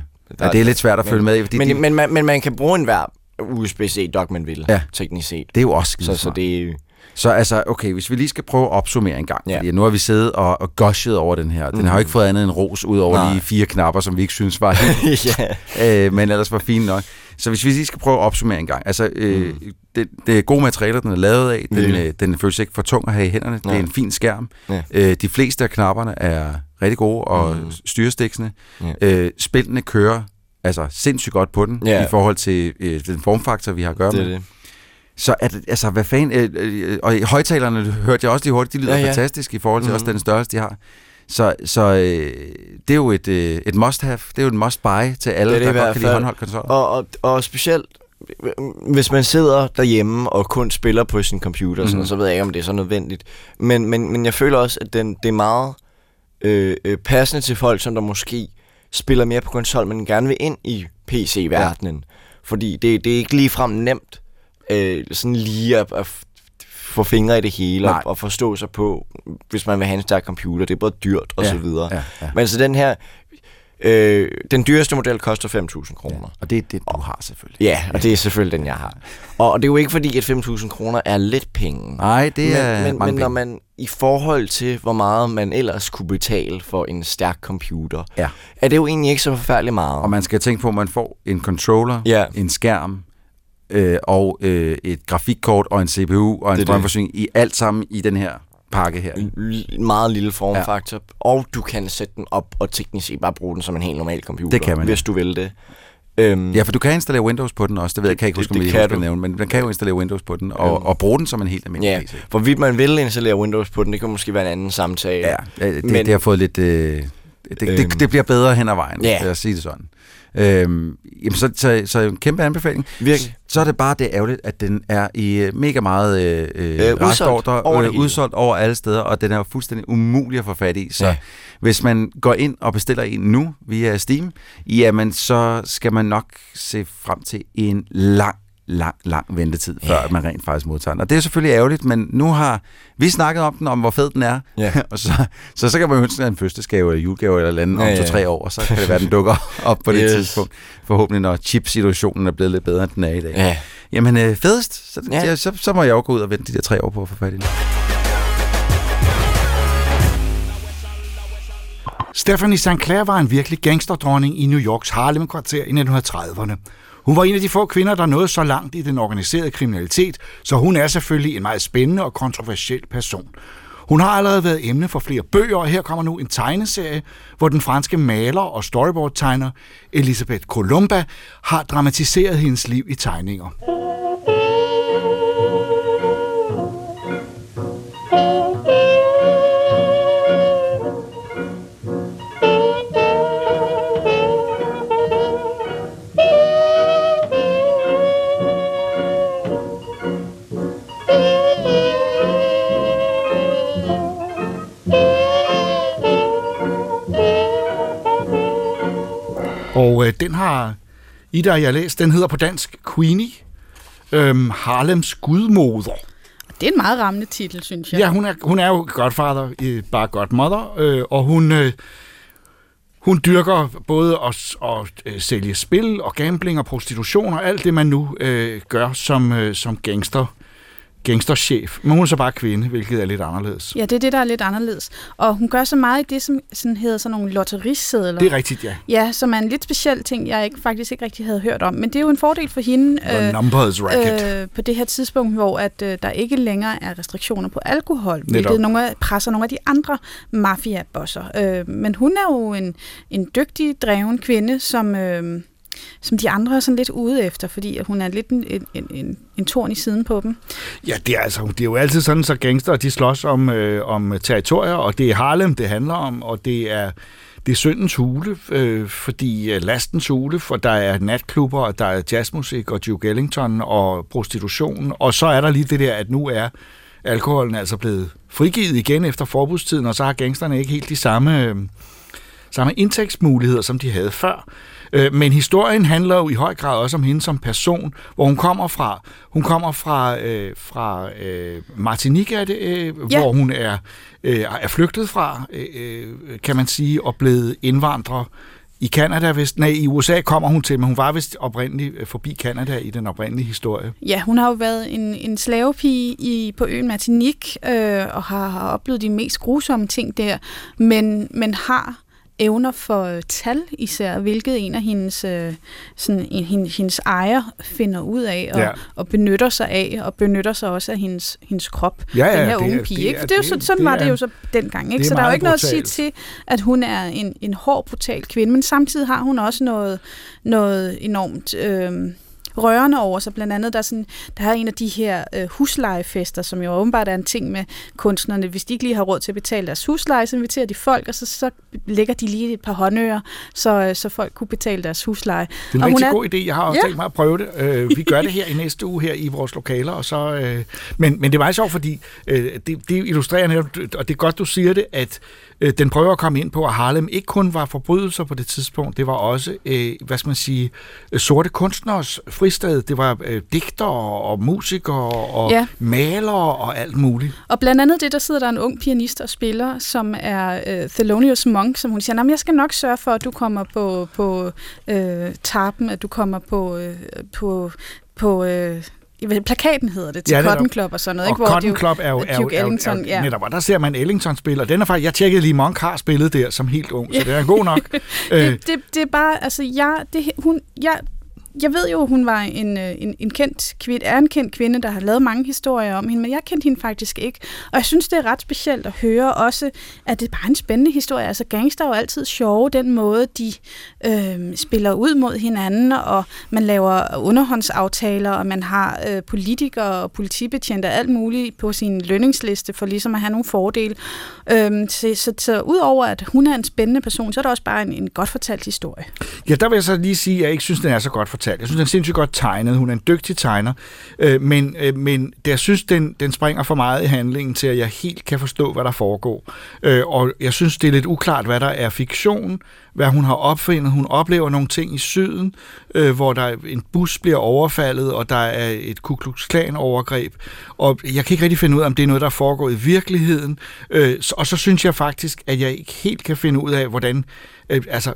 Ja, det er lidt svært at men, følge med i. Men, de, men, man, men man kan bruge en verb. U S B C dock man vil, ja. teknisk set. Det er jo også så, så det. Så altså, okay, hvis vi lige skal prøve at opsummere en gang. Ja. Fordi nu har vi siddet og, og gushet over den her. Den mm-hmm. har jo ikke fået andet end ros ud over Nej. de fire knapper, som vi ikke synes var helt, ja. øh, men ellers var fint nok. Så hvis vi lige skal prøve at opsummere en gang. Altså, øh, mm. det, det er gode materialer, den er lavet af. Den, yeah. øh, den føles ikke for tung at have i hænderne. Ja. Det er en fin skærm. Ja. Øh, de fleste af knapperne er rigtig gode, og mm. styrestiksene. Ja. Øh, spillene kører altså sindssygt godt på den, yeah. i forhold til øh, den formfaktor, vi har at gøre det med. Det. Så at, altså, hvad fanden... Øh, øh, og højtalerne hørte jeg også lige hurtigt, de lyder ja, ja. fantastisk i forhold til mm-hmm. også den størrelse, de har. Så, så øh, det er jo et, øh, et must-have, det er jo et must-buy til alle, det det, der godt kan lide håndholdt konsoller. Og, og, og specielt, hvis man sidder derhjemme og kun spiller på sin computer, mm-hmm. sådan, så ved jeg ikke, om det er så nødvendigt. Men, men, men jeg føler også, at den, det er meget øh, passende til folk, som der måske... spiller mere på konsol, men gerne vil ind i P C-verdenen. Ja. Fordi det, det er ikke ligefrem nemt øh, sådan lige at, at få fingre i det hele og, og forstå sig på, hvis man vil have en stærk computer. Det er både dyrt og ja. så videre. Ja. Ja. Men altså den her... Øh, den dyreste model koster fem tusind kroner. Ja. Og det er det, du har selvfølgelig. Ja, og det er selvfølgelig den, jeg har. Og, og det er jo ikke fordi, at fem tusind kroner er lidt penge. Nej, det men, er men, mange men når man i forhold til, hvor meget man ellers kunne betale for en stærk computer, ja. er det jo egentlig ikke så forfærdeligt meget. Og man skal tænke på, at man får en controller, ja. en skærm, øh, og øh, et grafikkort, og en C P U, og en strømforsyning, i alt sammen i den her... pakke her. L- meget lille formfaktor. Ja. Og du kan sætte den op og teknisk set bare bruge den som en helt normal computer. Det kan man. Hvis du vil det. Øhm, ja, for du kan installere Windows på den også. Det ved jeg, kan jeg ikke huske, om jeg husker nævne, men man kan jo installere Windows på den og, øhm. og bruge den som en helt almindelig ja. P C. Hvorvidt man vil installere Windows på den, det kan måske være en anden samtale. Ja, det, men, det har fået lidt... Øh, det, øhm, det, det bliver bedre hen ad vejen, yeah. lad os sige det sådan. Øhm, jamen så, så, så en kæmpe anbefaling. Virkelig. Så er det bare det ærgerligt, at den er i mega meget øh, øh, udsolgt, over øh, udsolgt over alle steder, og den er jo fuldstændig umulig at få fat i. Så ja. hvis man går ind og bestiller en nu via Steam, jamen så skal man nok se frem til en lang, lang, lang ventetid, før yeah. man rent faktisk modtager den. Og det er selvfølgelig ærgerligt, men nu har vi snakket om den, om hvor fed den er, yeah. og så, så, så kan man ønske en fødselsdagsgave eller julegave eller andet yeah, om to-tre yeah. år, og så kan det være, den dukker op på yes. det tidspunkt. Forhåbentlig, når chip-situationen er blevet lidt bedre, end den er i dag. Yeah. Jamen øh, fedest, så, yeah. ja, så, så må jeg jo gå ud og vente de der tre år på at få fat i det. Stephanie Saint Clair var en virkelig gangsterdronning i New Yorks Harlem-kvarter i nitten trediverne. Hun var en af de få kvinder, der nåede så langt i den organiserede kriminalitet, så hun er selvfølgelig en meget spændende og kontroversiel person. Hun har allerede været emne for flere bøger, og her kommer nu en tegneserie, hvor den franske maler og storyboard-tegner Elisabeth Colomba har dramatiseret hendes liv i tegninger. Og øh, den har Ida og jeg læst. Den hedder på dansk Queenie, øhm, Harlems gudmoder. Det er en meget rammende titel, synes jeg. Ja, hun er, hun er jo godfather, øh, bare godmother, øh, og hun, øh, hun dyrker både at, at, at sælge spil og gambling og prostitution og alt det, man nu øh, gør som, øh, som gangster. gangsterchef, men hun er så bare kvinde, hvilket er lidt anderledes. Ja, det er det, der er lidt anderledes. Og hun gør så meget i det, som sådan hedder sådan nogle lotterisedler. Det er rigtigt, ja. Ja, som er en lidt speciel ting, jeg ikke, faktisk ikke rigtig havde hørt om, men det er jo en fordel for hende øh, øh, på det her tidspunkt, hvor at, øh, der ikke længere er restriktioner på alkohol, hvilket nogle, presser nogle af de andre mafiabosser. Øh, men hun er jo en, en dygtig, dreven kvinde, som... Øh, som de andre er sådan lidt ude efter, fordi hun er lidt en, en, en, en torn i siden på dem. Ja, det er, altså, det er jo altid sådan, så gangster, de slås om, øh, om territorier, og det er Harlem, det handler om, og det er, det er syndens hule, øh, fordi øh, lastens hule, for der er natklubber, og der er jazzmusik, og Duke Ellington, og prostitution, og så er der lige det der, at nu er alkoholen altså blevet frigivet igen efter forbudstiden, og så har gangsterne ikke helt de samme... Øh, samme indtægtsmuligheder, som de havde før. Men historien handler jo i høj grad også om hende som person, hvor hun kommer fra. Hun kommer fra, øh, fra øh, Martinique, er det, øh, ja. hvor hun er, øh, er flygtet fra, øh, kan man sige, og blevet indvandrer i Canada. Vist, nej, i U S A kommer hun til, men hun var vist oprindeligt forbi Canada i den oprindelige historie. Ja, hun har jo været en, en slavepige i, på øen Martinique, øh, og har, har oplevet de mest grusomme ting der, men, men har... evner for tal især, hvilket en af hendes, sådan, en, hendes ejer finder ud af og, ja. og benytter sig af, og benytter sig også af hendes, hendes krop. Ja, ja, den her unge pige. Det er, det er, sådan det er, var det jo så dengang. Ikke? Så der er jo ikke brutalt. Noget at sige til, at hun er en, en hård, brutal kvinde, men samtidig har hun også noget, noget enormt... Øh, rørende over sig. Blandt andet, der er, sådan, der er en af de her øh, huslejefester, som jo åbenbart er en ting med kunstnerne. Hvis de ikke lige har råd til at betale deres husleje, så inviterer de folk, og så, så lægger de lige et par håndører, så, øh, så folk kunne betale deres husleje. Det er en og rigtig er... god idé. Jeg har også ja. tænkt mig at prøve det. Øh, vi gør det her i næste uge her i vores lokaler. Og så, øh... men, men det er meget sjovt, fordi øh, det, det illustrerer netop, og det er godt, du siger det, at øh, den prøver at komme ind på, at Harlem ikke kun var forbrydelser på det tidspunkt, det var også, øh, hvad skal man sige, sorte kunstners fri Det var øh, digtere og musikere og ja. malere og alt muligt. Og blandt andet det, der sidder der en ung pianist og spiller, som er øh, Thelonious Monk, som hun siger, jeg skal nok sørge for, at du kommer på, på øh, tarpen, at du kommer på... Øh, på, på øh, plakaten hedder det, til ja, Cotton Club og sådan noget. Og ikke? Cotton hvor Club er jo, er jo, er jo, er jo ja. netop, og der ser man Ellington spille, og den er faktisk, jeg tjekkede lige, Monk har spillet der som helt ung, så det er god nok. det, det, det er bare, altså, jeg... Det, hun, jeg Jeg ved jo, hun var en, en, en kendt kvinde, er en kendt kvinde, der har lavet mange historier om hende, men jeg kendte hende faktisk ikke. Og jeg synes, det er ret specielt at høre også, at det er bare en spændende historie. Altså gangster er jo altid sjove, den måde, de øh, spiller ud mod hinanden, og man laver underhåndsaftaler, og man har øh, politikere og politibetjente og alt muligt på sin lønningsliste for ligesom at have nogle fordele. Øh, så så, så udover, at hun er en spændende person, så er det også bare en, en godt fortalt historie. Ja, der vil jeg så lige sige, at jeg ikke synes, den er så godt fortalt. Jeg synes, den er sindssygt godt tegnet. Hun er en dygtig tegner. Øh, men, øh, men jeg synes, den, den springer for meget i handlingen til, at jeg helt kan forstå, hvad der foregår. Øh, og jeg synes, det er lidt uklart, hvad der er fiktion, hvad hun har opfundet. Hun oplever nogle ting i syden, øh, hvor der en bus bliver overfaldet, og der er et Ku Klux Klan overgreb. Og jeg kan ikke rigtig finde ud af, om det er noget, der foregår i virkeligheden. Øh, og så synes jeg faktisk, at jeg ikke helt kan finde ud af, hvordan... Øh, altså,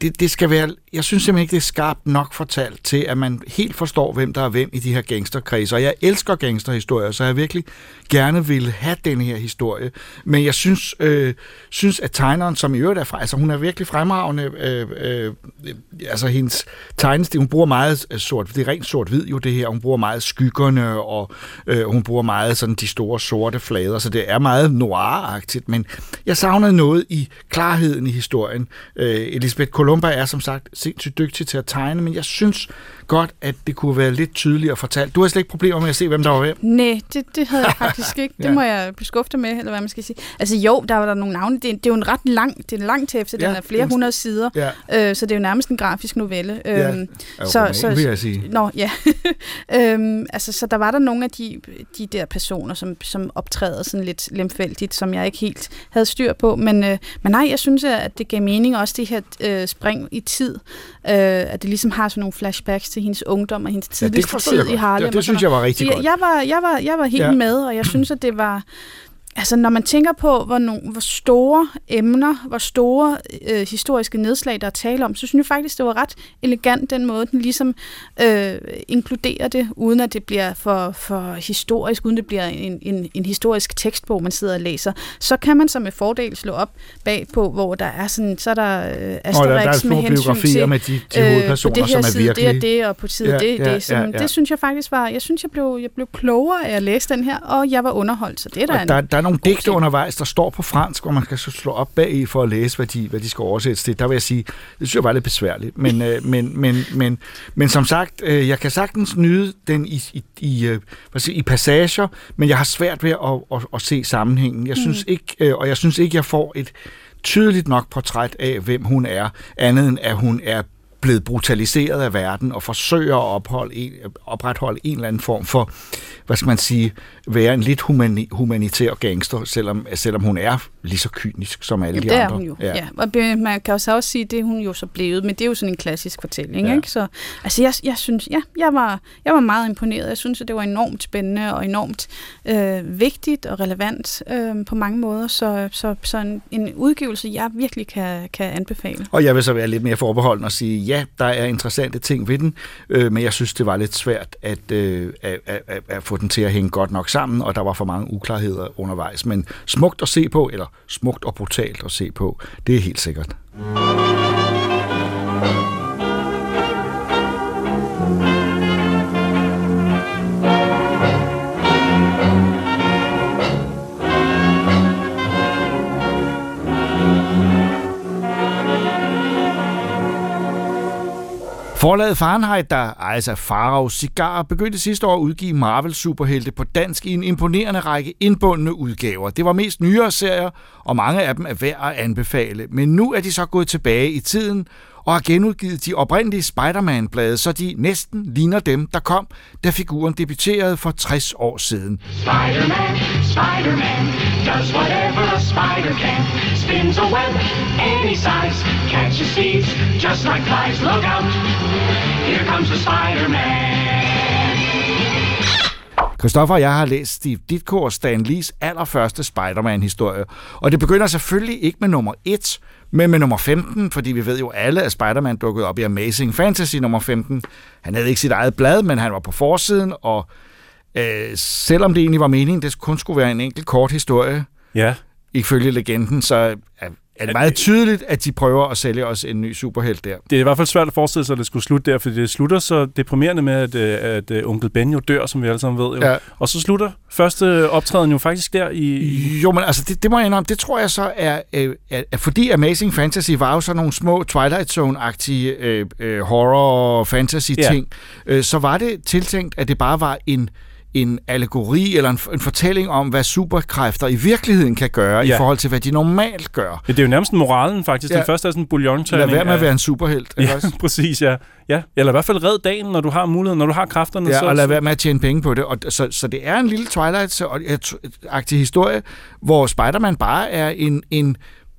det, det skal være... Jeg synes simpelthen ikke, det er skarpt nok fortalt til, at man helt forstår, hvem der er hvem i de her gangsterkredser. Og jeg elsker gangsterhistorier, så jeg virkelig gerne ville have den her historie. Men jeg synes, øh, synes at tegneren, som i øvrigt er fra... Altså, hun er virkelig fremragende. Øh, øh, altså, hendes tegnestil... Hun bruger meget sort... Det er rent sort-hvid jo, det her. Hun bruger meget skyggerne, og øh, hun bruger meget sådan de store sorte flader. Så det er meget noir-agtigt. Men jeg savnede noget i klarheden i historien. Øh, Elisabeth Colomba er som sagt sindssygt dygtig til at tegne, men jeg synes godt, at det kunne være lidt tydeligere fortalt. Du har slet ikke problemer med at se, hvem der var hvem? Næh, det, det havde jeg faktisk ikke. Det ja. Må jeg blive skuffet med, eller hvad man skal sige. Altså jo, der var der nogle navne. Det er, det er jo en ret lang, det er en lang tekst, ja, den er flere den... hundrede sider, ja. øh, så det er jo nærmest en grafisk novelle. Øh, ja, så, så, vil jeg sige. Nå, ja. øhm, altså, så der var der nogle af de, de der personer, som, som optræder sådan lidt lemfældigt, som jeg ikke helt havde styr på, men, øh, men nej, jeg synes, at det gav mening også det her øh, spring i tid, øh, at det ligesom har sådan nogle flashbacks til hendes ungdom og hendes tidligste ja, tid i Harlem. Ja, det synes jeg var rigtig godt. Jeg var, jeg var, jeg var helt ja. med, og jeg synes, at det var... Altså, når man tænker på, hvor, nogle, hvor store emner, hvor store øh, historiske nedslag, der er tale om, så synes jeg faktisk, det var ret elegant, den måde, den ligesom øh, inkluderer det, uden at det bliver for, for historisk, uden det bliver en, en, en historisk tekstbog, man sidder og læser. Så kan man så med fordel slå op bagpå, hvor der er sådan, så er der øh, asterix med hensyn til, med de, de hovedpersoner, øh, på det her som side, er det og det, og på side ja, det, ja, det, sådan, ja, ja. Det synes jeg faktisk var, jeg synes, jeg blev, jeg blev klogere af at læse den her, og jeg var underholdt, så det der er en, der er nogle digte undervejs, der står på fransk, og man kan så slå op bagi for at læse, hvad de, hvad de skal oversættes til. Der vil jeg sige, det synes jeg var lidt besværligt. Men, øh, men, men, men, men som sagt, øh, jeg kan sagtens nyde den i, i, i, øh, hvad siger, i passager, men jeg har svært ved at, at, at, at se sammenhængen. Jeg synes ikke, øh, og jeg synes ikke, jeg får et tydeligt nok portræt af, hvem hun er, andet end at hun er blevet brutaliseret af verden og forsøger at opholde en, opretholde en eller anden form for, hvad skal man sige, være en lidt humani- humanitær gangster, selvom, selvom hun er lige så kynisk som alle ja, de det andre. Det er hun jo, ja. Ja. Og man kan også også sige, at det er hun jo så blevet, men det er jo sådan en klassisk fortælling, ja. Ikke? Så, altså, jeg, jeg synes, ja, jeg var, jeg var meget imponeret. Jeg synes, at det var enormt spændende og enormt øh, vigtigt og relevant øh, på mange måder, så, så, så en, en udgivelse, jeg virkelig kan, kan anbefale. Og jeg vil så være lidt mere forbeholden og sige, ja, der er interessante ting ved den, øh, men jeg synes, det var lidt svært at, øh, at, at, at få den til at hænge godt nok sammen, og der var for mange uklarheder undervejs. Men smukt at se på, eller smukt og brutalt at se på, det er helt sikkert. Forlaget Fahrenheit, der ejes af Farao Cigar, begyndte sidste år at udgive Marvel-superhelte på dansk i en imponerende række indbundne udgaver. Det var mest nyere serier, og mange af dem er værd at anbefale. Men nu er de så gået tilbage i tiden og har genudgivet de oprindelige Spider-Man-blade, så de næsten ligner dem, der kom, da figuren debuterede for tres år siden. Spider-Man, Spider-Man, does whatever a spider can. Spins a web, any size, catches seeds, just like flies. Look out, here comes the Spider-Man. Christoffer og jeg har læst Steve Ditko og Stan Lees allerførste Spider-Man-historie, og det begynder selvfølgelig ikke med nummer et, men med nummer femten, fordi vi ved jo alle, at Spider-Man dukkede op i Amazing Fantasy nummer femten. Han havde ikke sit eget blad, men han var på forsiden, og øh, selvom det egentlig var meningen, det kun skulle være en enkelt kort historie, ja. Ifølge legenden, så er, er det meget tydeligt, at de prøver at sælge os en ny superhelt der. Det er i hvert fald svært at forestille sig, at det skulle slutte der, fordi det slutter så deprimerende med, at, at, at onkel Ben jo dør, som vi alle sammen ved. Jo. Ja. Og så slutter første optræden jo faktisk der i... Jo, men altså, det, det må jeg indrømme. Det tror jeg så er, øh, er, er... Fordi Amazing Fantasy var jo sådan nogle små Twilight Zone-agtige øh, øh, horror-fantasy-ting, ja. øh, så var det tiltænkt, at det bare var en... en allegori eller en, en fortælling om, hvad superkræfter i virkeligheden kan gøre, ja. I forhold til, hvad de normalt gør. Ja, det er jo nærmest moralen, faktisk. Ja. Den første er sådan en bouillon-tørning. Lad være med at være en superhelt. Ja, også? Præcis, ja. ja. Eller i hvert fald red dagen, når du har muligheden, når du har kræfterne. Ja, så, og lad være med at tjene penge på det. Og, så, så det er en lille Twilight-agtig historie, hvor Spider-Man bare er en... en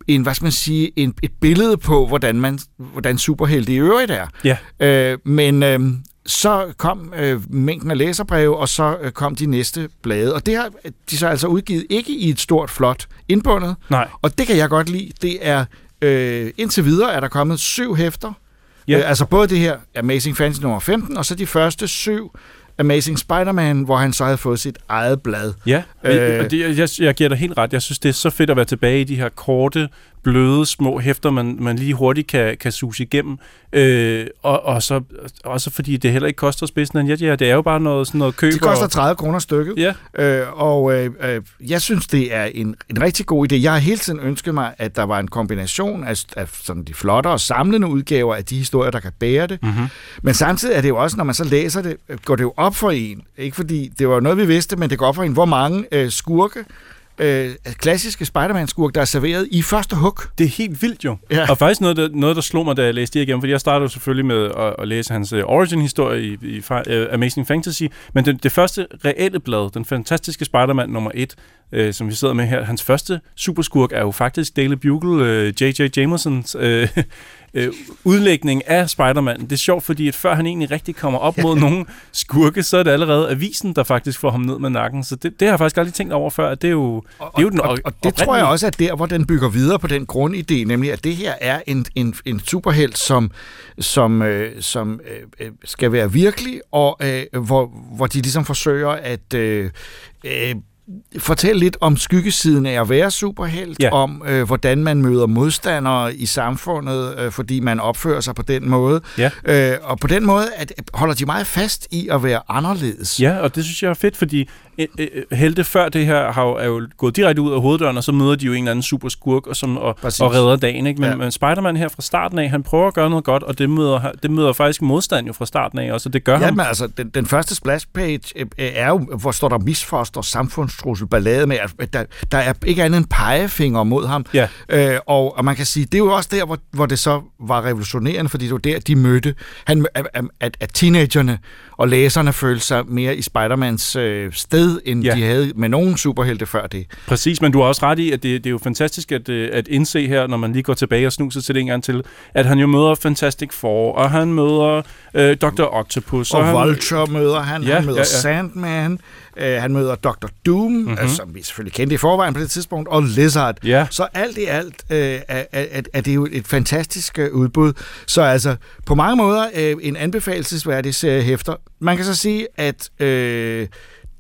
en, hvad skal man sige, en, et billede på, hvordan, man, hvordan superhelte i øvrigt er. Ja. Øh, men øh, så kom øh, mængden af læserbreve, og så øh, kom de næste blade. Og det har de så altså udgivet ikke i et stort, flot indbundet. Nej. Og det kan jeg godt lide. Det er øh, indtil videre er der kommet syv hæfter. Ja. Øh, altså både det her Amazing Fantasy nummer femten, og så de første syv Amazing Spider-Man, hvor han så havde fået sit eget blad. Ja, øh, og det, jeg, jeg giver dig helt ret. Jeg synes, det er så fedt at være tilbage i de her korte, bløde, små hæfter, man, man lige hurtigt kan, kan suse igennem. Øh, og, og så, også fordi det heller ikke koster spidsen af en jetjager. Det er jo bare noget, sådan noget køber. Det koster tredive kroner stykket. Ja. Øh, og øh, øh, jeg synes, det er en, en rigtig god idé. Jeg har hele tiden ønsket mig, at der var en kombination af, af sådan de flotte og samlende udgaver af de historier, der kan bære det. Mm-hmm. Men samtidig er det jo også, når man så læser det, går det jo op for en. Ikke fordi det var noget, vi vidste, men det går op for en, hvor mange øh, skurke Øh, klassiske Spider-Man-skurk, der er serveret i første hug. Det er helt vildt jo. Ja. Og faktisk noget der, noget, der slog mig, da jeg læste det igennem, fordi jeg startede selvfølgelig med at, at læse hans origin-historie i, i uh, Amazing Fantasy, men det, det første reelle blad, den fantastiske Spider-Man nummer et, øh, som vi sidder med her, hans første superskurk er jo faktisk Daily Bugle, øh, J J Jamesons øh, øh, udlægning af Spider-Man. Det er sjovt, fordi at før han egentlig rigtig kommer op mod nogen skurke, så er det allerede avisen, der faktisk får ham ned med nakken. Så det, det har jeg faktisk aldrig tænkt over før, at det er jo Og, det, er jo den, og, og, og det tror jeg også er der, hvor den bygger videre på den grundidé, nemlig at det her er en, en, en superhelt, som, som, øh, som øh, skal være virkelig, og øh, hvor, hvor de ligesom forsøger at øh, øh, fortælle lidt om skyggesiden af at være superhelt, ja. om øh, hvordan man møder modstandere i samfundet, øh, fordi man opfører sig på den måde. Ja. Øh, og på den måde at, holder de meget fast i at være anderledes. Ja, og det synes jeg er fedt, fordi helte før det her har jo, er jo gået direkte ud af hoveddøren, og så møder de jo en eller anden superskurk og, som, og, og redder dagen. Ikke? Men, ja. men Spider-Man her fra starten af, han prøver at gøre noget godt, og det møder, det møder faktisk modstand jo fra starten af, og så det gør ja, ham. Men altså, den, den første splashpage øh, er jo, hvor står der misfoster, samfundstrussel, ballade med, at der, der er ikke andet end pegefinger mod ham. Ja. Øh, og, og man kan sige, det er jo også der, hvor, hvor det så var revolutionerende, fordi det var der, de mødte, han, at, at teenagerne og læserne følte sig mere i Spider-Mans øh, sted, end ja. de havde med nogen superhelte før det. Præcis, men du har også ret i, at det, det er jo fantastisk at, at indse her, når man lige går tilbage og snuser til det en gang til, at han jo møder Fantastic Four, og han møder øh, doktor Octopus. Og, og han, Vulture møder han, ja, han møder ja, ja. Sandman, øh, han møder doktor Doom, mm-hmm. øh, som vi selvfølgelig kendte i forvejen på det tidspunkt, og Lizard. Ja. Så alt i alt øh, er, er, er det jo et fantastisk øh, udbud. Så altså, på mange måder øh, en anbefalelsesværdig serie hæfter. Man kan så sige, at øh,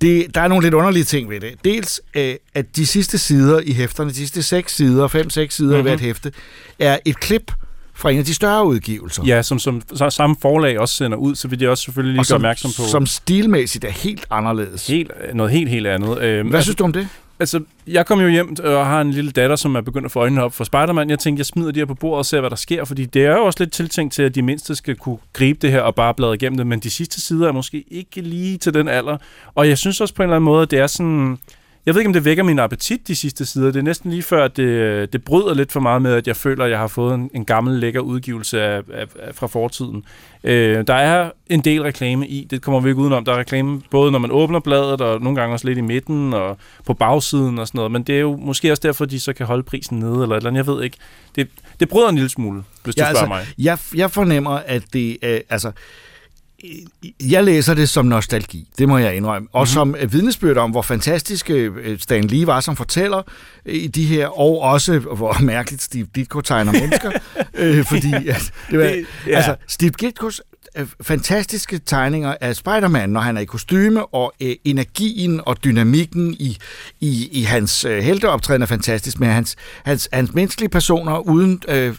Det, der er nogle lidt underlige ting ved det. Dels, øh, at de sidste sider i hæfterne, de sidste seks sider, fem-seks sider mm-hmm. i hvert hæfte, er et klip fra en af de større udgivelser. Ja, som, som samme forlag også sender ud, så vil det også selvfølgelig lige gøre opmærksom på. Som stilmæssigt er helt anderledes. Helt, noget helt, helt andet. Øh, Hvad altså, synes du om det? Altså, jeg kom jo hjem og har en lille datter, som er begyndt at få øjnene op for Spider-Man. Jeg tænkte, jeg smider det her på bordet og ser, hvad der sker, fordi det er jo også lidt tiltænkt til, at de mindste skal kunne gribe det her og bare bladre igennem det, men de sidste sider er måske ikke lige til den alder. Og jeg synes også på en eller anden måde, at det er sådan... Jeg ved ikke, om det vækker min appetit, de sidste sider. Det er næsten lige før, at det, det bryder lidt for meget med, at jeg føler, at jeg har fået en, en gammel, lækker udgivelse af, af, af, fra fortiden. Øh, der er en del reklame i. Det kommer vi ikke udenom. Der er reklame både, når man åbner bladet, og nogle gange også lidt i midten, og på bagsiden og sådan noget. Men det er jo måske også derfor, de så kan holde prisen nede, eller et eller andet. Jeg ved ikke. Det, det bryder en lille smule, hvis ja, du spørger altså, mig. Jeg, jeg fornemmer, at det... Øh, altså Jeg læser det som nostalgi, det må jeg indrømme, og mm-hmm. som vidnesbyrd om, hvor fantastiske Stan Lee var som fortæller i de her, og også hvor mærkeligt Steve Ditko tegner mennesker, øh, fordi at, det var, det, ja. altså, Steve Ditkos øh, fantastiske tegninger af Spider-Man, når han er i kostyme, og øh, energien og dynamikken i, i, i hans øh, helteoptræden er fantastisk, men hans, hans, hans menneskelige personer uden... Øh,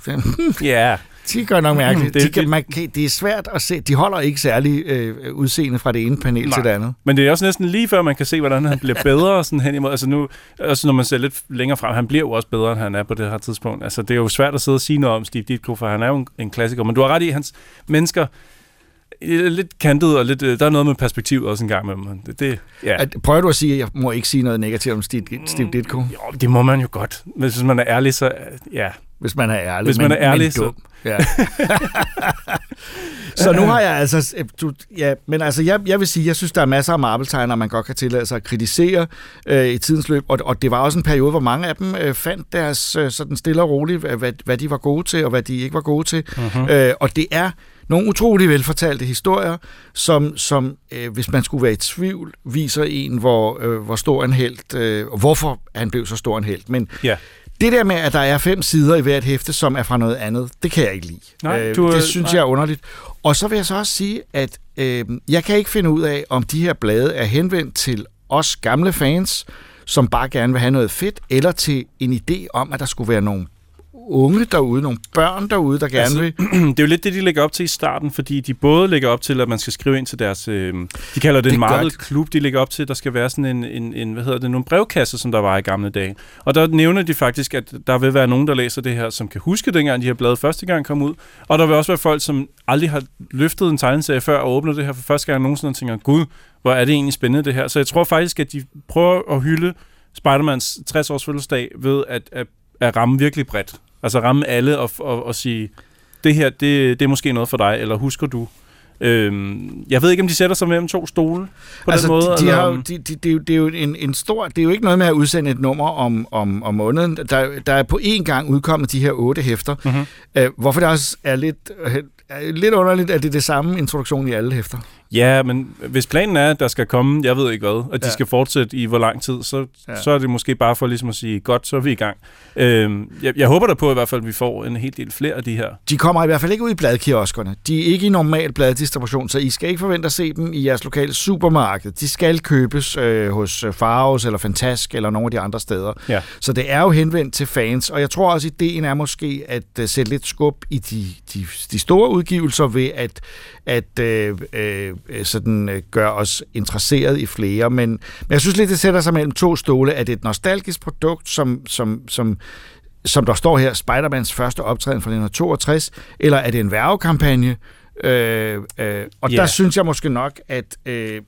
yeah. De gør nok mærkeligt. Det, de man kan, det er svært at se. De holder ikke særlig øh, udseende fra det ene panel nej. til det andet. Men det er også næsten lige før, man kan se, hvordan han bliver bedre sådan hen imod. Altså nu, altså når man ser lidt længere frem, han bliver jo også bedre, end han er på det her tidspunkt. Altså det er jo svært at sidde og sige noget om Steve Ditko, for han er jo en, en klassiker. Men du har ret i, hans mennesker lidt kantet, og lidt, der er noget med perspektiv også en gang med dem. Det, det, ja. At, prøver du at sige, at jeg må ikke sige noget negativt om Steve, Steve Ditko? Mm, jo, det må man jo godt. Hvis man er ærlig, så ja... Hvis man er ærlig, Hvis man men, er ærlig, men dum. Så... Ja. Så nu har jeg altså... Du, ja, men altså, jeg, jeg vil sige, jeg synes, der er masser af Marvel-tegnere, man godt kan tillade sig at kritisere øh, i tidens løb. Og, og det var også en periode, hvor mange af dem øh, fandt deres øh, sådan stille og roligt, hvad, hvad de var gode til, og hvad de ikke var gode til. Mm-hmm. Øh, og det er nogle utrolig velfortalte historier, som, som øh, hvis man skulle være i tvivl, viser en, hvor, øh, hvor stor en helt, øh, og hvorfor han blev så stor en helt. Men... Yeah. Det der med, at der er fem sider i hvert hæfte, som er fra noget andet, det kan jeg ikke lide. Nej, du, øh, det synes nej. jeg er underligt. Og så vil jeg så også sige, at øh, jeg kan ikke finde ud af, om de her blade er henvendt til os gamle fans, som bare gerne vil have noget fedt, eller til en idé om, at der skulle være nogle unge derude, nogle børn derude, der gerne altså, vil... Det er jo lidt det, de lægger op til i starten, fordi de både lægger op til, at man skal skrive ind til deres... Øh, de kalder det, det en Marvel-klub, de lægger op til, at der skal være sådan en, en, en... Hvad hedder det? Nogle brevkasser, som der var i gamle dage. Og der nævner de faktisk, at der vil være nogen, der læser det her, som kan huske dengang, de her blade første gang kom ud. Og der vil også være folk, som aldrig har løftet en tegneserie før og åbner det her for første gang nogensinde og tænker, gud, hvor er det egentlig spændende det her. Så jeg tror faktisk, at de prøver at hylde Spider-Mans tres-års fødselsdag ved at, at, at ramme virkelig bredt. Altså ramme alle og, og, og sige, det her, det, det er måske noget for dig, eller husker du? Øhm, jeg ved ikke, om de sætter sig mellem to stole på altså, den måde. De eller, jo, de, de, de, det er jo en, en stor... Det er jo ikke noget med at udsende et nummer om, om, om måneden. Der, der er på én gang udkommet de her otte hæfter. Mm-hmm. Øh, hvorfor det også er lidt, er lidt underligt, at det er det samme introduktion i alle hæfter. Ja, men hvis planen er, at der skal komme, jeg ved ikke hvad, at de ja. skal fortsætte i hvor lang tid, så, ja. så er det måske bare for ligesom at sige, godt, så er vi i gang. Øhm, jeg, jeg håber da på i hvert fald, at vi får en hel del flere af de her. De kommer i hvert fald ikke ud i bladkioskerne. De er ikke i normal bladdistribution, så I skal ikke forvente at se dem i jeres lokale supermarked. De skal købes øh, hos Faros eller Fantask eller nogle af de andre steder. Ja. Så det er jo henvendt til fans, og jeg tror også, ideen er måske at øh, sætte lidt skub i de, de, de store udgivelser ved at, at øh, øh, sådan øh, gør os interesseret i flere, men, men jeg synes lidt, det sætter sig mellem to stole, at det er et nostalgisk produkt, som, som, som, som der står her, Spider-Mans første optræden fra nitten toogtres, eller er det en værvekampagne? Øh, øh, og yeah. der synes jeg måske nok, at øh,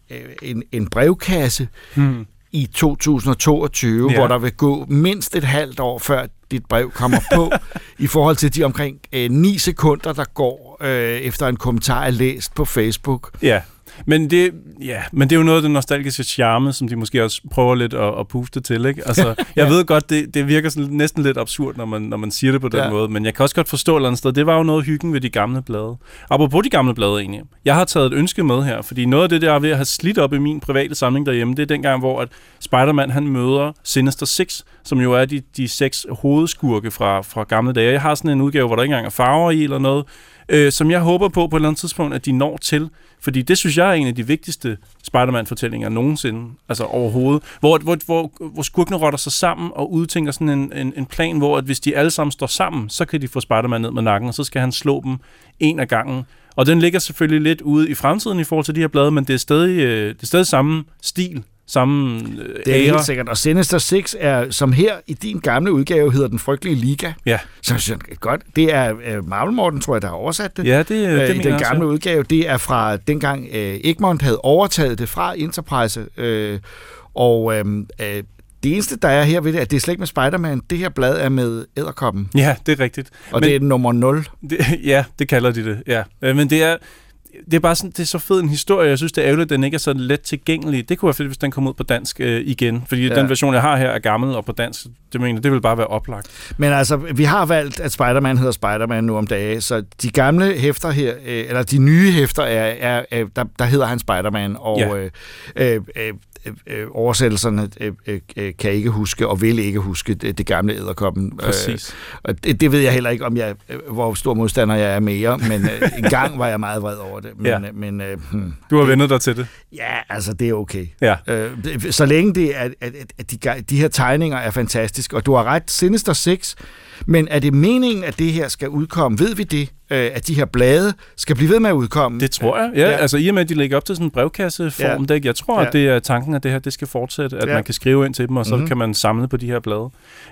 en, en brevkasse hmm. i to tusind toogtyve, yeah. hvor der vil gå mindst et halvt år, før dit brev kommer på, i forhold til de omkring øh, ni sekunder, der går øh, efter en kommentar er læst på Facebook. Ja, men det, ja, men det er jo noget af den nostalgiske charme, som de måske også prøver lidt at, at puste til, ikke? Altså, jeg ja. ved godt, det, det virker sådan, næsten lidt absurd, når man, når man siger det på den ja. måde, men jeg kan også godt forstå et eller andet sted, det var jo noget hyggen ved de gamle blade. Apropos de gamle blade egentlig, jeg har taget et ønske med her, fordi noget af det, der er ved at have slidt op i min private samling derhjemme, det er dengang, hvor at Spider-Man han møder Sinister Six, som jo er de, de seks hovedskurke fra, fra gamle dage. Jeg har sådan en udgave, hvor der ikke engang er farver i eller noget, øh, som jeg håber på på et eller andet tidspunkt, at de når til. Fordi det synes jeg er en af de vigtigste Spider-Man-fortællinger nogensinde, altså overhovedet. Hvor, hvor, hvor, hvor skurkene rotter sig sammen og udtænker sådan en, en, en plan, hvor at hvis de alle sammen står sammen, så kan de få Spider-Man ned med nakken, og så skal han slå dem en af gangen. Og den ligger selvfølgelig lidt ude i fremtiden i forhold til de her blade, men det er stadig, øh, det er stadig samme stil. Samme det er ære. Helt sikkert. Og Sinister Six er, som her i din gamle udgave, hedder Den Frygtelige Liga. Ja. Så synes jeg, godt. Det er uh, Marvel Morten, tror jeg, der har oversat det. Ja, det, det uh, mener I den gamle også. Udgave. Det er fra dengang uh, Egmont havde overtaget det fra Enterprise. Uh, og uh, uh, det eneste, der er her ved det, at det er slet ikke med Spider-Man. Det her blad er med Edderkoppen. Ja, det er rigtigt. Og men, det er nummer nul. Det, ja, det kalder de det. Ja. Men det er... Det er bare sådan, det er så fed en historie. Jeg synes, det er ærgerligt, at den ikke er så let tilgængelig. Det kunne være fedt, hvis den kom ud på dansk øh, igen. Fordi ja. den version, jeg har her, er gammel og på dansk. Det mener det vil bare være oplagt. Men altså, vi har valgt, at Spider-Man hedder Spider-Man nu om dage. Så de gamle hæfter her, øh, eller de nye hæfter, er, er, er, der, der hedder han Spider-Man. Og ja. øh, øh, øh, oversættelserne øh, øh, kan ikke huske og vil ikke huske det, det gamle Edderkoppen. Præcis. Øh, og det, det ved jeg heller ikke, om jeg, hvor stor modstander jeg er mere. Men øh, en gang var jeg meget vred over det. Men, ja. men, øh, hmm. Du har vendet dig til det. Ja, altså det er okay. Ja. Øh, så længe det er, at, at, at de, de her tegninger er fantastiske, og du har ret, Sinister Six, men er det meningen, at det her skal udkomme? Ved vi det? Øh, at de her blade skal blive ved med at udkomme? Det tror jeg, ja. ja. Altså i og med, at de lægger op til sådan en brevkasseform, ja. jeg tror, ja. at det er tanken, at det her det skal fortsætte, at ja. man kan skrive ind til dem, og så mm-hmm. kan man samle på de her blade.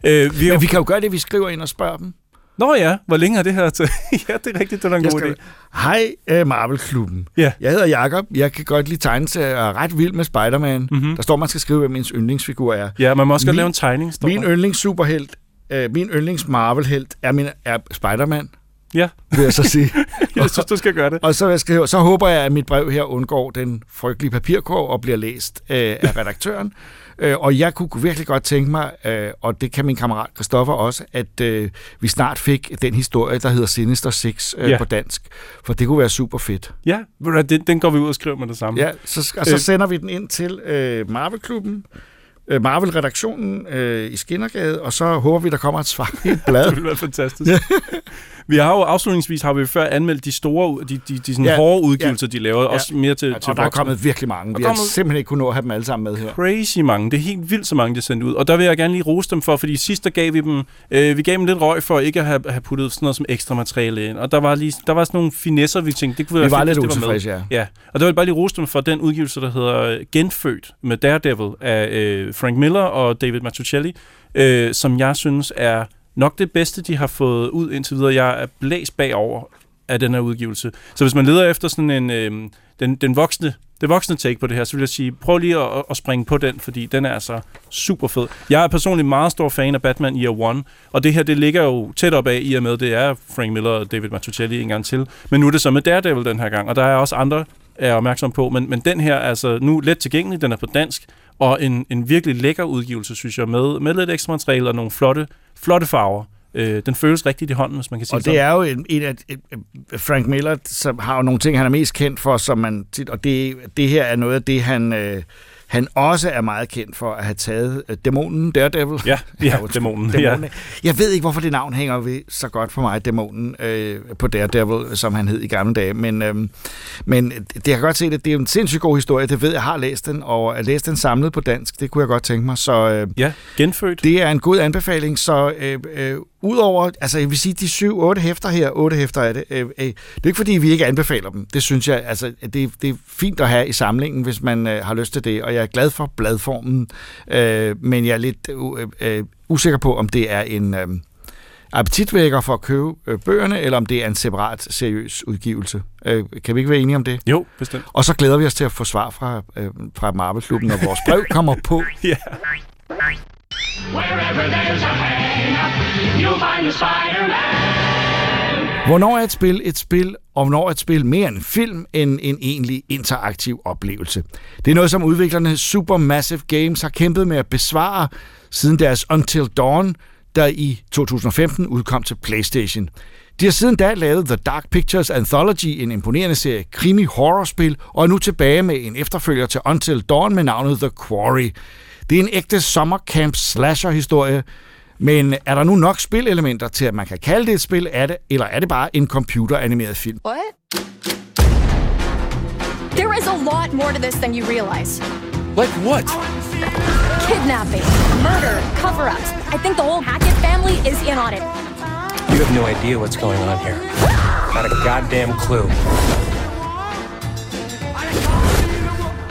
Øh, vi men jo... vi kan jo gøre det, vi skriver ind og spørger dem. Nå ja, hvor længe er det her til? Ja, det er rigtigt, det er en god idé. Hej uh, Marvel-klubben. Yeah. Jeg hedder Jakob. Jeg kan godt lide tegneserier og er ret vild med Spider-Man. Mm-hmm. Der står, man skal skrive, hvad min yndlingsfigur er. Ja, man må også min, godt lave en tegning. Min yndlingssuperhelt, uh, min yndlings Marvel-helt er, min, er Spider-Man. Ja. Vil jeg så sige. Jeg synes, du skal gøre det. Og så, jeg skal, så håber jeg, at mit brev her undgår den frygtelige papirkurv og bliver læst øh, af redaktøren. øh, og jeg kunne virkelig godt tænke mig, øh, og det kan min kammerat Christoffer også, at øh, vi snart fik den historie, der hedder Sinister Six øh, ja. på dansk. For det kunne være super fedt. Ja, den går vi ud og skriver med det samme. Ja, så, og så øh. sender vi den ind til øh, Marvel-klubben. Marvel-redaktionen øh, i Skindergade, og så håber vi, der kommer et svar i et blad. Det ville være fantastisk. Vi har jo afslutningsvis, har vi før anmeldt de store, de, de, de sådan ja, hårde udgivelser, ja, de lavede, ja. også mere til, og til og der er kommet virkelig mange. Vi har simpelthen ikke kunnet nå at have dem alle sammen med her. Crazy mange. Det er helt vildt så mange, de sendte ud. Og der vil jeg gerne lige rose dem for, fordi sidst der gav vi dem, øh, vi gav dem lidt røg for ikke at have, have puttet sådan noget som ekstra materiale ind. Og der var, lige, der var sådan nogle finesser, vi tænkte, det kunne være vi var fedt, lidt utilfredse, ja. ja. Og der vil bare lige rose dem for den udgivelse, der hedder Genfødt med Daredevil af øh, Frank Miller og David Mazzucchelli, øh, som jeg synes er nok det bedste, de har fået ud indtil videre. Jeg er blæst bagover af den her udgivelse. Så hvis man leder efter sådan en, øh, den, den voksne, det voksne take på det her, så vil jeg sige, prøv lige at, at springe på den, fordi den er altså super fed. Jeg er personligt meget stor fan af Batman Year One, og det her, det ligger jo tæt op af, i og med det er Frank Miller og David Mazzucchelli en gang til. Men nu er det så med Daredevil den her gang, og der er også andre, jeg er opmærksom på. Men, men den her er altså nu let tilgængelig, den er på dansk, og en, en virkelig lækker udgivelse, synes jeg, med, med lidt ekstra materiale og nogle flotte flotte farver. Øh, den føles rigtigt i hånden, hvis man kan sige det. Og det er jo en, en af Frank Miller, som har jo nogle ting, han er mest kendt for, som man tit, og det, det her er noget af det, han, øh, han også er meget kendt for, at have taget øh, dæmonen, Daredevil. Ja, ja, dæmonen. dæmonen. Ja. Jeg ved ikke, hvorfor det navn hænger ved så godt for mig, dæmonen øh, på Daredevil, som han hed i gamle dage. Men, øh, men det har godt set, at det er en sindssygt god historie. Det ved jeg, har læst den, og at læse den samlet på dansk, det kunne jeg godt tænke mig. Så, øh, ja, Genfødt. Det er en god anbefaling, så øh, øh, udover, altså jeg vil sige, de syv, otte hæfter her, otte hæfter er det, øh, øh, det er ikke fordi, vi ikke anbefaler dem. Det synes jeg, altså det, det er fint at have i samlingen, hvis man øh, har lyst til det, og jeg er glad for bladformen, øh, men jeg er lidt øh, øh, usikker på, om det er en øh, appetitvækker for at købe øh, bøgerne, eller om det er en separat, seriøs udgivelse. Øh, kan vi ikke være enige om det? Jo, bestemt. Og så glæder vi os til at få svar fra, øh, fra Marvel-klubben, når vores brev kommer på. Ja. Wherever there's a hang-up, you'll find a Spider-Man. Hvornår er et spil et spil, og hvornår er et spil mere en film end en egentlig interaktiv oplevelse? Det er noget, som udviklerne Supermassive Games har kæmpet med at besvare siden deres Until Dawn, der i to tusind og femten udkom til PlayStation. De har siden da lavet The Dark Pictures Anthology, en imponerende serie krimi-horrorspil, og er nu tilbage med en efterfølger til Until Dawn med navnet The Quarry. Det er en ægte sommercamp-slasher-historie, men er der nu nok spilelementer til, at man kan kalde det et spil, er det, eller er det bare en computeranimeret film? What? There is a lot more to this than you realize. Like what? Kidnapping, murder, cover-ups. I think the whole Hackett family is in on it. You have no idea what's going on here. Not a goddamn clue.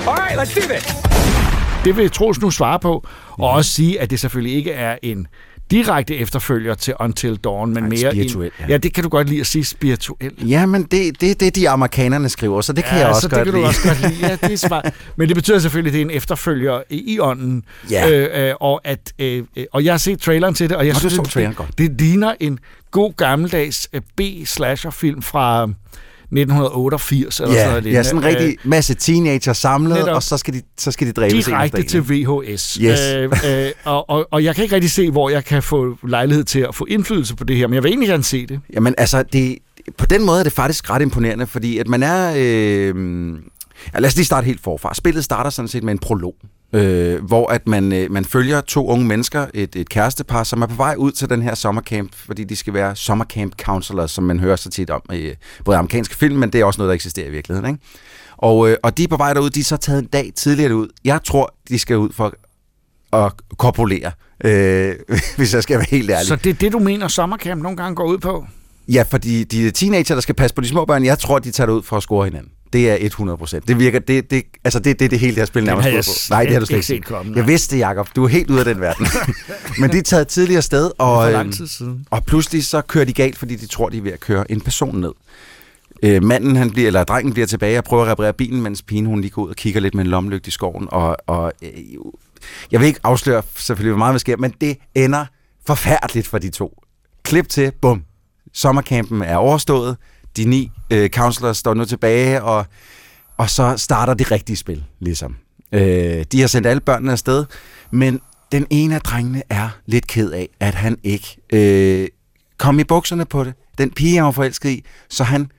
All right, let's do this. Det vil Troels nu svare på, og også sige, at det selvfølgelig ikke er en direkte efterfølger til Until Dawn, men mere en... Ja, det kan du godt lide at sige, spirituel. Ja, men det, det, det er de amerikanerne skriver, så det kan ja, jeg også, godt, det kan lide. Du også godt lide. Ja, det er smart. Men det betyder selvfølgelig, at det er en efterfølger i ånden. Ja. Øh, og, at, øh, og jeg har set traileren til det, og jeg og synes, det, det, det ligner en god gammeldags B-slasher-film fra nitten otteogfirs eller yeah, sådan noget. Ja, sådan en rigtig masse teenager samlet, netop. Og så skal de, så skal de dræbes. Direkte til V H S. Yes. Øh, øh, og, og, og jeg kan ikke rigtig se, hvor jeg kan få lejlighed til at få indflydelse på det her, men jeg vil egentlig gerne se det. Jamen altså, det, på den måde er det faktisk ret imponerende, fordi at man er... Øh, ja, lad os lige starte helt forfra. Spillet starter sådan set med en prolog, øh, hvor at man, øh, man følger to unge mennesker, et, et kærestepar, som er på vej ud til den her sommercamp, fordi de skal være sommercamp counselors, som man hører så tit om i øh, både amerikanske film, men det er også noget, der eksisterer i virkeligheden. Ikke? Og, øh, og de er på vej derud, de er så taget en dag tidligere ud. Jeg tror, de skal ud for at korpulere, øh, hvis jeg skal være helt ærlig. Så det er det, du mener, sommercamp nogle gange går ud på? Ja, fordi de teenager, der skal passe på de små børn, jeg tror, de tager det ud for at score hinanden. Det er hundrede procent. Det virker, det, det, altså det, det, det hele, det her spil nærmest på. Nej, det har du slet ikke set. Kommet, jeg vidste det, Jacob. Du er helt ude af den verden. Men de er taget tidligere sted, og, lang tid siden. Og pludselig så kører de galt, fordi de tror, de er ved at køre en person ned. Øh, manden, han bliver, eller drengen bliver tilbage og prøver at reparere bilen, mens pigen, hun lige går ud og kigger lidt med en lommelygte i skoven. Og, og øh, jeg vil ikke afsløre selvfølgelig, hvor meget der sker, men det ender forfærdeligt for de to. Klip til, bum. sommercampen er overstået, de ni øh, counselors står nu tilbage, og, og så starter det rigtige spil, ligesom. Øh, de har sendt alle børnene afsted, men den ene af drengene er lidt ked af, at han ikke øh, kom i bukserne på det. Den pige, han var forelsket i, så han...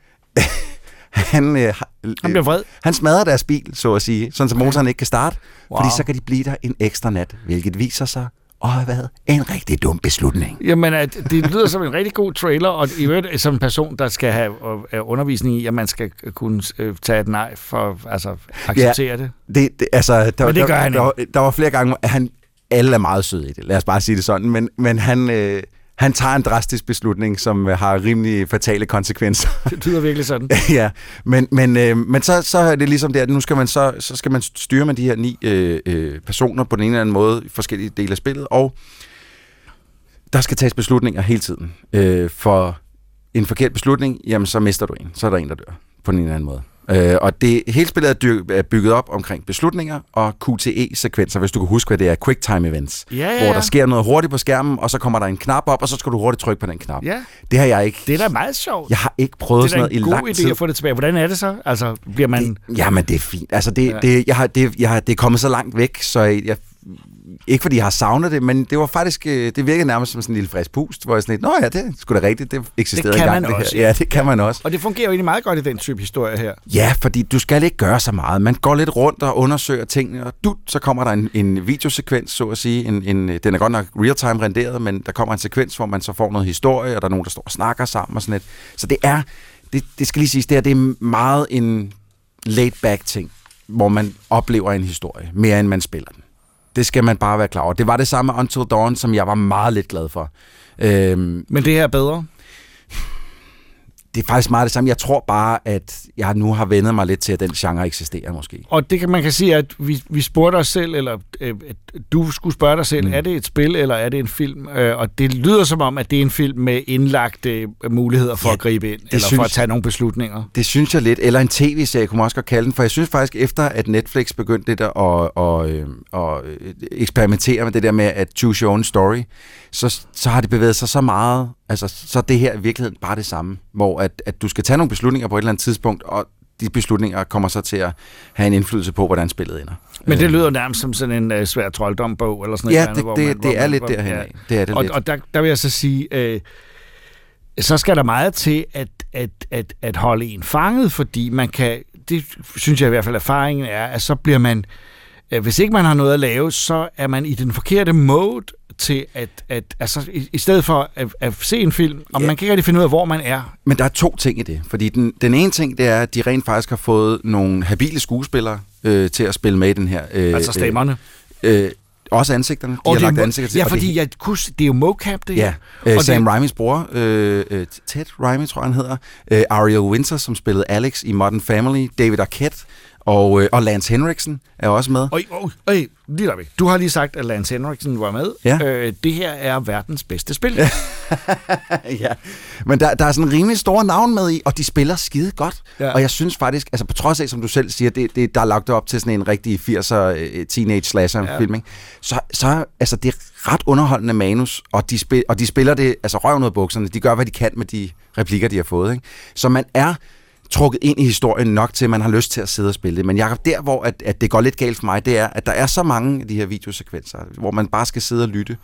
Han, øh, han bliver vred. Han smadrer deres bil, så at sige, sådan så motoren ikke kan starte, wow. fordi så kan de blive der en ekstra nat, hvilket viser sig at have været en rigtig dum beslutning. Jamen, at det lyder som en rigtig god trailer, og i øvrigt som en person, der skal have undervisning i, at man skal kunne tage et nej for altså acceptere ja, det. det, det altså, der, men det gør der, han der, der, der var flere gange, at han alle er meget søde i det, lad os bare sige det sådan, men, men han... Øh, Han tager en drastisk beslutning, som har rimelig fatale konsekvenser. Det lyder virkelig sådan. ja, men, men, øh, men så, så er det ligesom det, at nu skal man, så, så skal man styre med de her ni øh, øh, personer på den ene eller anden måde i forskellige dele af spillet, og der skal tages beslutninger hele tiden. Øh, for en forkert beslutning, jamen så mister du en. Så er der en, der dør på den ene eller anden måde. Øh, og det hele spillet er, dyr, er bygget op omkring beslutninger og Q T E-sekvenser, hvis du kan huske, hvad det er, quick time events, ja, ja, ja. hvor der sker noget hurtigt på skærmen, og så kommer der en knap op, og så skal du hurtigt trykke på den knap. Ja. Det har jeg ikke. Det er da meget sjovt. Jeg har ikke prøvet sådan noget i lang tid. Det er en god idé tid. At få det tilbage. Hvordan er det så? Altså bliver man? Det, jamen det er fint. Altså det, ja. det, jeg har, det, jeg har, det er kommet så langt væk, så jeg ikke fordi jeg har savnet det, men det var faktisk det virkede nærmest som sådan en lille frisk pust, hvor jeg sådan lidt, nå ja, det er sgu da rigtigt, det eksisterede engang. Det kan man også. Ja, det kan ja. man også. Og det fungerer jo egentlig meget godt i den type historie her. Ja, fordi du skal ikke gøre så meget. Man går lidt rundt og undersøger tingene, og dut, så kommer der en, en videosekvens, så at sige. En, en, den er godt nok real-time renderet, men der kommer en sekvens, hvor man så får noget historie, og der er nogen, der står og snakker sammen og sådan lidt. Så det er, det, det skal lige siges, det, her, det er meget en laid-back ting, hvor man oplever en historie, mere end man spiller den. Det skal man bare være klar over. Det var det samme med Until Dawn, som jeg var meget lidt glad for. Øhm, Men det her er bedre? Det er faktisk meget det samme. Jeg tror bare, at jeg nu har vendet mig lidt til, at den genre eksisterer måske. Og det kan man kan sige, at vi, vi spurgte os selv, eller øh, du skulle spørge dig selv, mm. er det et spil, eller er det en film? Øh, og det lyder som om, at det er en film med indlagte muligheder for ja, at gribe ind, eller synes, for at tage nogle beslutninger. Det synes jeg lidt. Eller en tv-serie, kunne man også godt kalde den. For jeg synes faktisk, efter at Netflix begyndte det der at, og, øh, og eksperimentere med det der med at choose your own story, så, så har det bevæget sig så meget. Altså, så er det her i virkeligheden bare det samme, hvor at, at du skal tage nogle beslutninger på et eller andet tidspunkt, og de beslutninger kommer så til at have en indflydelse på, hvordan spillet ender. Men det lyder nærmest som sådan en uh, svær trolddombog, eller sådan ja, noget. Ja, det, det, det, det er lidt derhen af. Det er det og lidt. Og der, der vil jeg så sige, øh, så skal der meget til at, at, at, at holde en fanget, fordi man kan, det synes jeg i hvert fald erfaringen er, at så bliver man, øh, hvis ikke man har noget at lave, så er man i den forkerte mode, til at, at altså, i, i stedet for at, at se en film, og yeah. man kan ikke rigtig finde ud af, hvor man er. Men der er to ting i det, fordi den, den ene ting, det er, at de rent faktisk har fået nogle habile skuespillere øh, til at spille med i den her. Øh, altså stemmerne? Øh, øh, også ansigterne. De og har lagt ansigter til. Ja, fordi det, jeg kunne, det er jo mocap, det her. Ja. Øh, Sam Reimis bror, øh, øh, Ted Raimi, tror jeg, han hedder, øh, Ariel Winter, som spillede Alex i Modern Family, David Arquette, Og, øh, og Lance Henriksen er også med. Øj, øj, øj, lige der ved. Du har lige sagt, at Lance Henriksen var med. Ja. Øh, det her er verdens bedste spil. ja. Men der, der er sådan rimelig store navn med i, og de spiller skide godt. Ja. Og jeg synes faktisk, altså på trods af, som du selv siger, det, det, der er lagt op til sådan en rigtig firser teenage-slasher-film, ja. så, så altså, det er ret underholdende manus, og de, spil, og de spiller det, altså røven ud af bukserne, de gør, hvad de kan med de replikker, de har fået. Ikke? Så man er trukket ind i historien nok til, at man har lyst til at sidde og spille det. Men Jacob, der hvor at, at det går lidt galt for mig, det er, at der er så mange af de her videosekvenser, hvor man bare skal sidde og lytte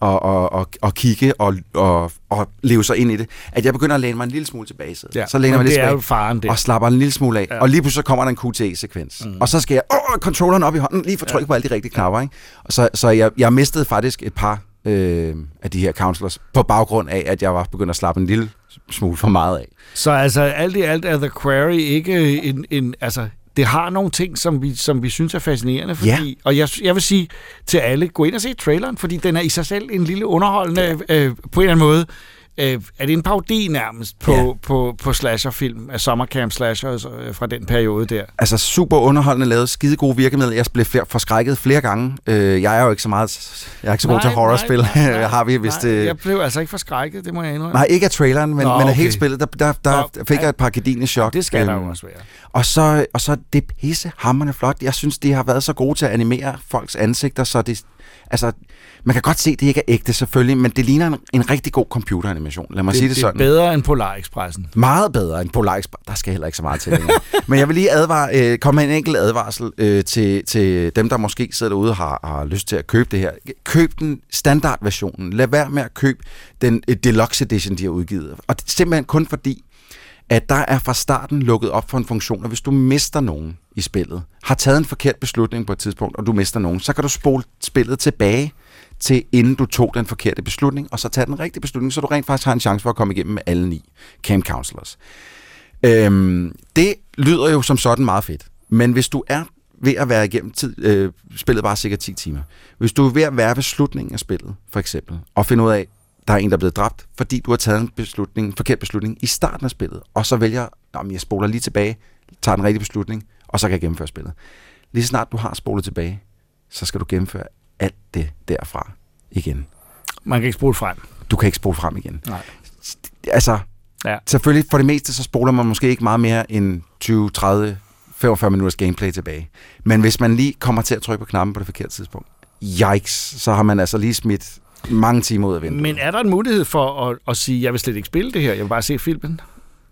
og, og, og, og kigge og, og, og leve sig ind i det, at jeg begynder at læne mig en lille smule tilbage. Ja, så læner man lidt tilbage faren, og slapper en lille smule af. Ja. Og lige pludselig kommer der en Q T E-sekvens. Mm. Og så skal jeg åh, controlleren op i hånden, lige for tryk ja. på alle de rigtige knapper. Ikke? Og så så jeg, jeg mistede faktisk et par øh, af de her counselors på baggrund af, at jeg var begyndt at slappe en lille smule for meget af. Så altså alt i alt er The Quarry ikke en, en altså det har nogle ting som vi som vi synes er fascinerende, fordi yeah. og jeg jeg vil sige til alle, gå ind og se traileren, fordi den er i sig selv en lille underholdende yeah. øh, på en eller anden måde. Øh, er det en parodi nærmest på, ja. på, på, på slasherfilm af sommercamp slashers øh, fra den periode der? Altså super underholdende lavet, skide gode virkemidler. Jeg blev fler, forskrækket flere gange. Øh, jeg er jo ikke så meget, jeg er ikke så god til horrorspil. Nej, nej, har vi vist? Nej, øh... Jeg blev altså ikke forskrækket, det må jeg indrømme. Nej, ikke af traileren, men, Nå, okay. men af hele spillet, der, der, der Nå, fik jeg et par gardinechok. Det skal øhm, der jo også være. Og så, og så det pisse hamrende flot. Jeg synes, de har været så gode til at animere folks ansigter, så det Altså, man kan godt se, det ikke er ægte selvfølgelig, men det ligner en, en rigtig god computeranimation. Lad mig det, sige det, det sådan. Det er bedre end Polar Expressen. Meget bedre end Polar Expressen. Der skal heller ikke så meget til. Men jeg vil lige advare, øh, komme med en enkelt advarsel øh, til, til dem, der måske sidder derude og har, har lyst til at købe det her. Køb den standardversionen. Lad være med at købe den øh, deluxe edition, de har udgivet. Og det er simpelthen kun fordi, at der er fra starten lukket op for en funktion, og hvis du mister nogen i spillet, har taget en forkert beslutning på et tidspunkt, og du mister nogen, så kan du spole spillet tilbage til, inden du tog den forkerte beslutning, og så tage den rigtige beslutning, så du rent faktisk har en chance for at komme igennem med alle ni camp counselors. Øhm, det lyder jo som sådan meget fedt, men hvis du er ved at være igennem tid, øh, spillet bare cirka ti timer, hvis du er ved at være ved slutningen af spillet, for eksempel, og finde ud af, der er en, der er blevet dræbt, fordi du har taget en beslutning, en forkert beslutning i starten af spillet, og så vælger, jamen jeg spoler lige tilbage, tager den rigtige beslutning, og så kan jeg gennemføre spillet. Lige snart du har spolet tilbage, så skal du gennemføre alt det derfra igen. Man kan ikke spole frem. Du kan ikke spole frem igen. Nej. Altså, ja. Selvfølgelig for det meste, så spoler man måske ikke meget mere end tyve, tredive, femogfyrre minutters gameplay tilbage. Men hvis man lige kommer til at trykke på knappen på det forkerte tidspunkt, yikes, så har man altså lige smidt mange timer ud af vinduet. Men er der en mulighed for at, at sige, jeg vil slet ikke spille det her, jeg vil bare se filmen?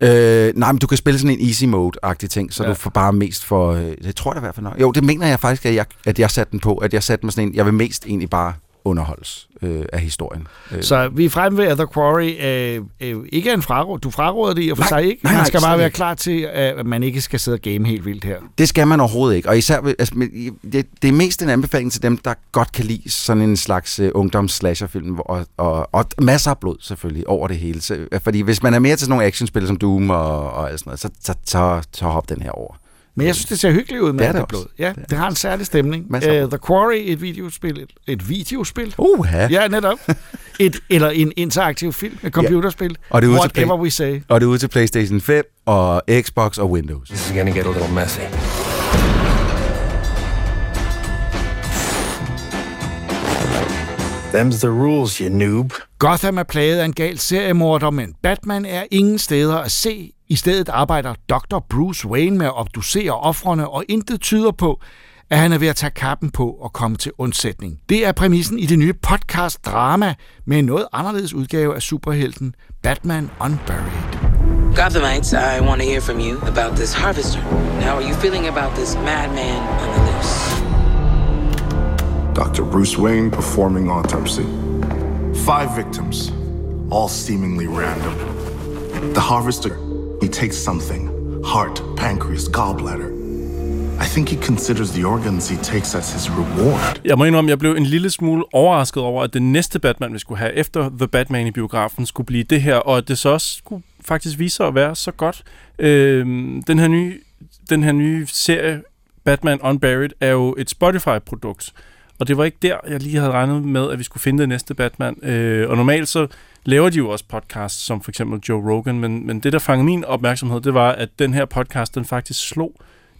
Øh, nej, men du kan spille sådan en easy mode-agtig ting, så ja. Du får bare mest for... Det tror jeg da i hvert fald nok. Jo, det mener jeg faktisk, at jeg, at jeg satte den på. At jeg satte mig sådan en... Jeg vil mest egentlig bare underholdes øh, af historien. Så vi er fremme ved, at The Quarry øh, øh, ikke er en fraråd. Du fraråder det i og for nej, sig ikke. Man nej, skal nej, bare være klar til, at man ikke skal sidde og game helt vildt her. Det skal man overhovedet ikke. Og især, altså, det, det er mest en anbefaling til dem, der godt kan lide sådan en slags øh, ungdoms-slasher-film. Og, og, og masser af blod selvfølgelig over det hele. Så, fordi hvis man er mere til sådan nogle actionspil som Doom og, og alt sådan noget, så, så, så, så hop den her over. Men jeg synes, det ser hyggeligt ud med det, det, det blod. Ja, det, det har en særlig stemning. Uh, The Quarry, et videospil. Et, et videospil? Uha! Ja, netop. Et, eller en interaktiv film, et computerspil. Ja. Whatever play- we say. Og det er ude til PlayStation fem og Xbox og Windows. This is gonna get a little messy. Them's the rules, you noob. Gotham er plaget af en gal seriemorder, men Batman er ingen steder at se. I stedet arbejder doktor Bruce Wayne med at obducere ofrene, og intet tyder på, at han er ved at tage kappen på og komme til undsætning. Det er præmissen i det nye podcast-drama med en noget anderledes udgave af superhelten Batman Unburied. Gothamites, I want to hear from you about this harvester. How are you feeling about this madman on the loose? doktor Bruce Wayne performing autopsy. Five victims, all seemingly random. The harvester... He takes something, heart, pancreas, gallbladder. I think he considers the organs he takes as his reward. Jeg må indrømme, jeg blev en lille smule overrasket over, at det næste Batman, vi skulle have efter The Batman i biografen, skulle blive det her, og at det så også skulle faktisk vise sig at være så godt. Øhm, den her nye, den her nye serie, Batman Unburied, er jo et Spotify-produkt, og det var ikke der, jeg lige havde regnet med, at vi skulle finde det næste Batman. Øh, og normalt så laver de jo også podcasts, som for eksempel Joe Rogan, men, men det, der fangede min opmærksomhed, det var, at den her podcast, den faktisk slog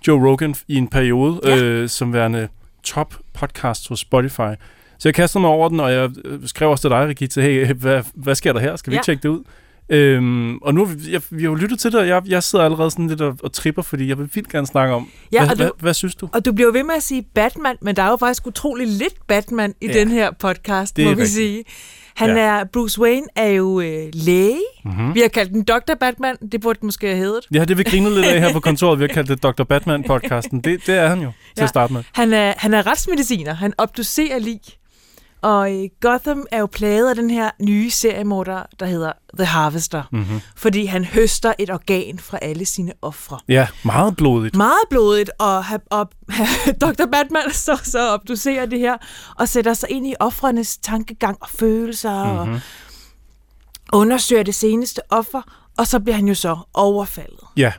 Joe Rogan i en periode, ja. øh, som værende top podcast hos Spotify. Så jeg kastede mig over den, og jeg skrev også til dig, Rikita, hey, hvad, hvad sker der her? Skal vi ja. tjekke det ud? Øhm, og nu har vi, vi har jo lyttet til det, og jeg, jeg sidder allerede sådan lidt og, og tripper, fordi jeg vil vildt gerne snakke om, ja, hvad, du, hvad, hvad synes du? Og du bliver ved med at sige Batman, men der er jo faktisk utrolig lidt Batman i ja, den her podcast, må vi rigtigt. sige. Han ja. er, Bruce Wayne er jo øh, læge. Mm-hmm. Vi har kaldt den doktor Batman, det burde måske have heddet. Ja, det vi grinede lidt af her på kontoret, vi har kaldt det doktor Batman-podcasten. Det, det er han jo, ja. til at starte med. Han er, han er retsmediciner, han obducerer lig. Og Gotham er jo plaget af den her nye seriemorder, der hedder The Harvester, mm-hmm. fordi han høster et organ fra alle sine ofre. Ja, meget blodigt. Meget blodigt, og, og doktor Batman så, så obducerer det her, og sætter sig ind i ofrenes tankegang og følelser, mm-hmm. og undersøger det seneste offer, og så bliver han jo så overfaldet. Ja,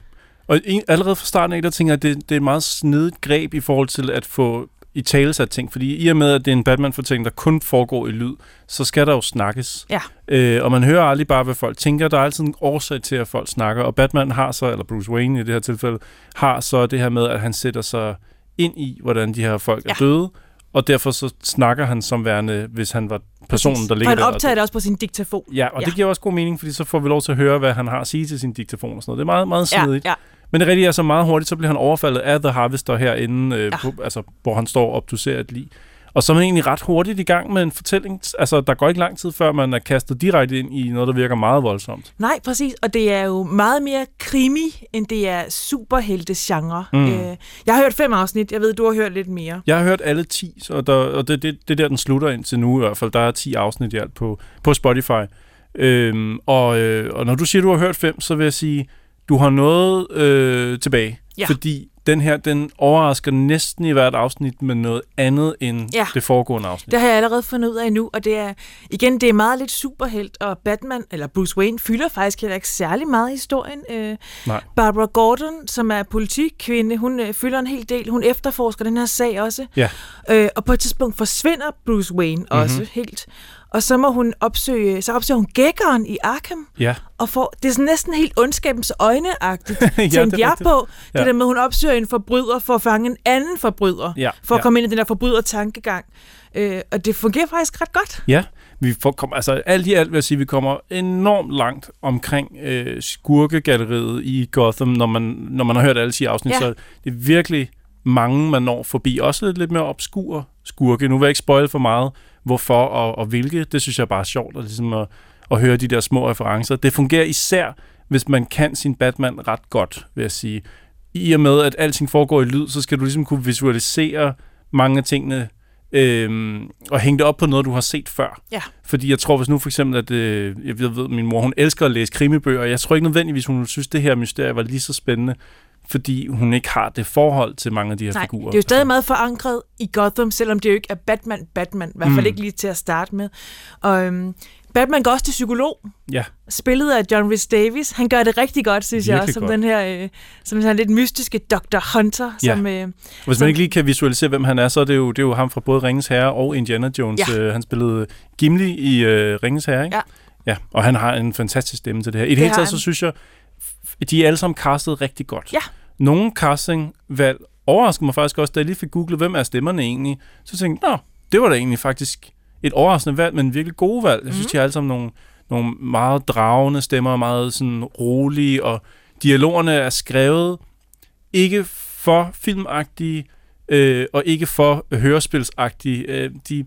og allerede fra starten af, der tænker jeg, at det, det er et meget snedigt greb i forhold til at få... i talesat ting, fordi i og med, at det er en Batman-fortælling, der kun foregår i lyd, så skal der jo snakkes. Ja. Øh, og man hører aldrig bare, hvad folk tænker. Der er altid en årsag til, at folk snakker. Og Batman har så, eller Bruce Wayne i det her tilfælde, har så det her med, at han sætter sig ind i, hvordan de her folk ja. er døde. Og derfor så snakker han som værende, hvis han var personen, der ligger der. Han optager det også på sin diktafon. Ja, og ja. det giver også god mening, fordi så får vi lov til at høre, hvad han har at sige til sin diktafon og sådan noget. Det er meget, meget snedigt. Ja, ja. Men det rigtige er så meget hurtigt, så bliver han overfaldet af The Harvester herinde, øh, ja. på, altså, hvor han står og obducerer et lig. Og så er man egentlig ret hurtigt i gang med en fortælling. Altså, der går ikke lang tid, før man er kastet direkte ind i noget, der virker meget voldsomt. Nej, præcis. Og det er jo meget mere krimi, end det er superheltegenre. Mm. Øh, jeg har hørt fem afsnit. Jeg ved, du har hørt lidt mere. Jeg har hørt alle ti, og, der, og det, det, det der, den slutter indtil nu i hvert fald. Der er ti afsnit i alt på, på Spotify. Øhm, og, øh, og når du siger, du har hørt fem, så vil jeg sige, du har noget øh, tilbage. Ja. Fordi den her, den overrasker næsten i hvert afsnit med noget andet end ja. det foregående afsnit. Det har jeg allerede fundet ud af nu, og det er, igen, det er meget lidt superhelt, og Batman, eller Bruce Wayne, fylder faktisk heller ikke særlig meget i historien. Øh, Barbara Gordon, som er politikvinde, hun øh, fylder en hel del, hun efterforsker den her sag også, ja. øh, og på et tidspunkt forsvinder Bruce Wayne også mm-hmm. helt, og så må hun opsøge, så opsøger hun gækkeren i Arkham, ja. og får, det er sådan næsten helt ondskabens øjne-agtigt, ja, tænkte jeg på, ja. det der med, hun opsøger en forbryder for at fange en anden forbryder, ja, for at ja. komme ind i den der forbrydertankegang. Øh, og det fungerer faktisk ret godt. Ja, vi får, kom, altså alt i alt vil jeg sige, vi kommer enormt langt omkring øh, skurkegalleriet i Gotham, når man, når man har hørt alle ti afsnit, ja. så det er virkelig mange, man når forbi. Også lidt, lidt mere obskure skurke. Nu vil jeg ikke spoile for meget, hvorfor og, og hvilke. Det synes jeg bare er sjovt at, ligesom at, at høre de der små referencer. Det fungerer især, hvis man kan sin Batman ret godt, vil jeg sige. I og med, at alting foregår i lyd, så skal du ligesom kunne visualisere mange af tingene øh, og hænge det op på noget, du har set før. Ja. Fordi jeg tror, hvis nu for eksempel, at øh, jeg ved, min mor, hun elsker at læse krimibøger, og jeg tror ikke nødvendigvis, hun synes, det her mysterie var lige så spændende, fordi hun ikke har det forhold til mange af de her Nej, figurer. Det er jo stadig meget forankret i Gotham, selvom det jo ikke er Batman-Batman, i hvert fald mm. ikke lige til at starte med. Og øhm, Batman går også til psykolog. Ja. Spillet af John Rhys Davies. Han gør det rigtig godt, synes Virkelig jeg også, som godt. den her øh, som sådan lidt mystiske doktor Hunter. Ja. Som, øh, hvis som, man ikke lige kan visualisere, hvem han er, så er det jo, det er jo ham fra både Ringens Herre og Indiana Jones. Ja. Øh, han spillede Gimli i øh, Ringens Herre, ikke? Ja. ja. Og han har en fantastisk stemme til det her. I det, det hele taget, så synes jeg, de er alle sammen castet rigtig godt. Ja. Nogle castingvalg overraskede mig faktisk også, da jeg lige fik googlet, hvem er stemmerne egentlig. Så tænkte jeg, nå, det var da egentlig faktisk et overraskende valg, men virkelig gode valg. Jeg synes, mm. de er alle sammen nogle, nogle meget dragende stemmer, meget sådan rolige, og dialogerne er skrevet ikke for filmagtige, øh, og ikke for hørespilsagtige. Øh, de,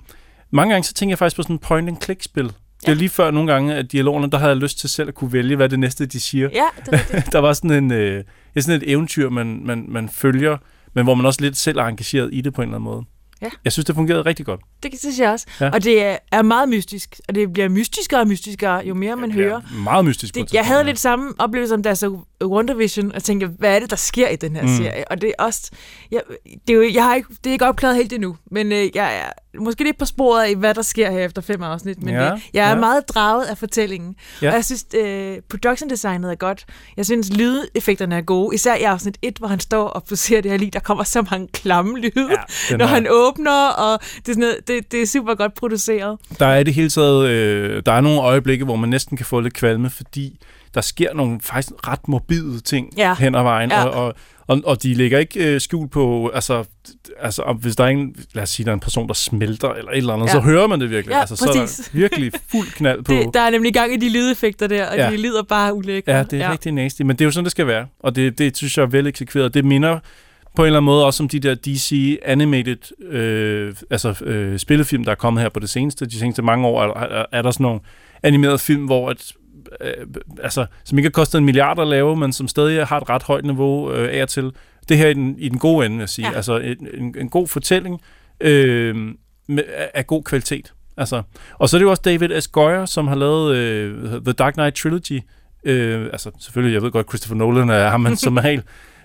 mange gange så tænker jeg faktisk på sådan en point-and-click-spil. Det er ja. lige før nogle gange, at dialogerne, der havde jeg lyst til selv at kunne vælge, hvad det næste, de siger. Ja, det var det. Der var sådan, en, øh, sådan et eventyr, man, man, man følger, men hvor man også lidt selv er engageret i det på en eller anden måde. Ja. Jeg synes, det fungerede rigtig godt. Det synes jeg også. Ja. Og det er meget mystisk, og det bliver mystiskere og mystiskere, jo mere man ja, hører. Meget mystisk. Det, jeg havde lidt samme oplevelse, om der så WandaVision, og tænkte, hvad er det, der sker i den her mm. serie? Og det er også... Jeg, det, er jo, jeg har ikke, det er ikke opklaret helt endnu, men øh, jeg er måske lidt på sporet af, hvad der sker her efter fem afsnit, men ja, det, jeg er ja. meget draget af fortællingen. Ja. Og jeg synes, øh, production-designet er godt. Jeg synes, lydeffekterne er gode, især i afsnit et, hvor han står og poserer det her lige. Der kommer så mange klamme lyde, ja, når han åbner, og det er, sådan noget, det, det er super godt produceret. Der er det hele taget... Øh, der er nogle øjeblikke, hvor man næsten kan få lidt kvalme, fordi der sker nogle faktisk ret morbide ting ja. hen ad vejen, ja. og, og, og, og de ligger ikke øh, skjult på, altså, altså hvis der er en, lad os sige, der er en person, der smelter eller et eller andet, ja. så hører man det virkelig. Ja, altså, så er der virkelig fuld knald på. Det, der er nemlig gang i de lydeffekter der, og ja. de lyder bare ulækre. Ja, det er ja. rigtig nasty, men det er jo sådan, det skal være, og det, det synes jeg er vel eksekveret. Det minder på en eller anden måde også om de der D C-animated øh, altså, øh, spillefilm, der er kommet her på det seneste. De seneste mange år er, er, er der sådan nogle animerede film, hvor at Øh, altså, som ikke har kostet en milliard at lave, men som stadig har et ret højt niveau øh, af og til. Det her i den, i den gode ende, vil jeg sige. Ja. Altså, en, en, en god fortælling øh, med, af god kvalitet. Altså. Og så er det jo også David S. Goyer, som har lavet øh, The Dark Knight Trilogy. Øh, altså, selvfølgelig, jeg ved godt, Christopher Nolan er ham, man som regel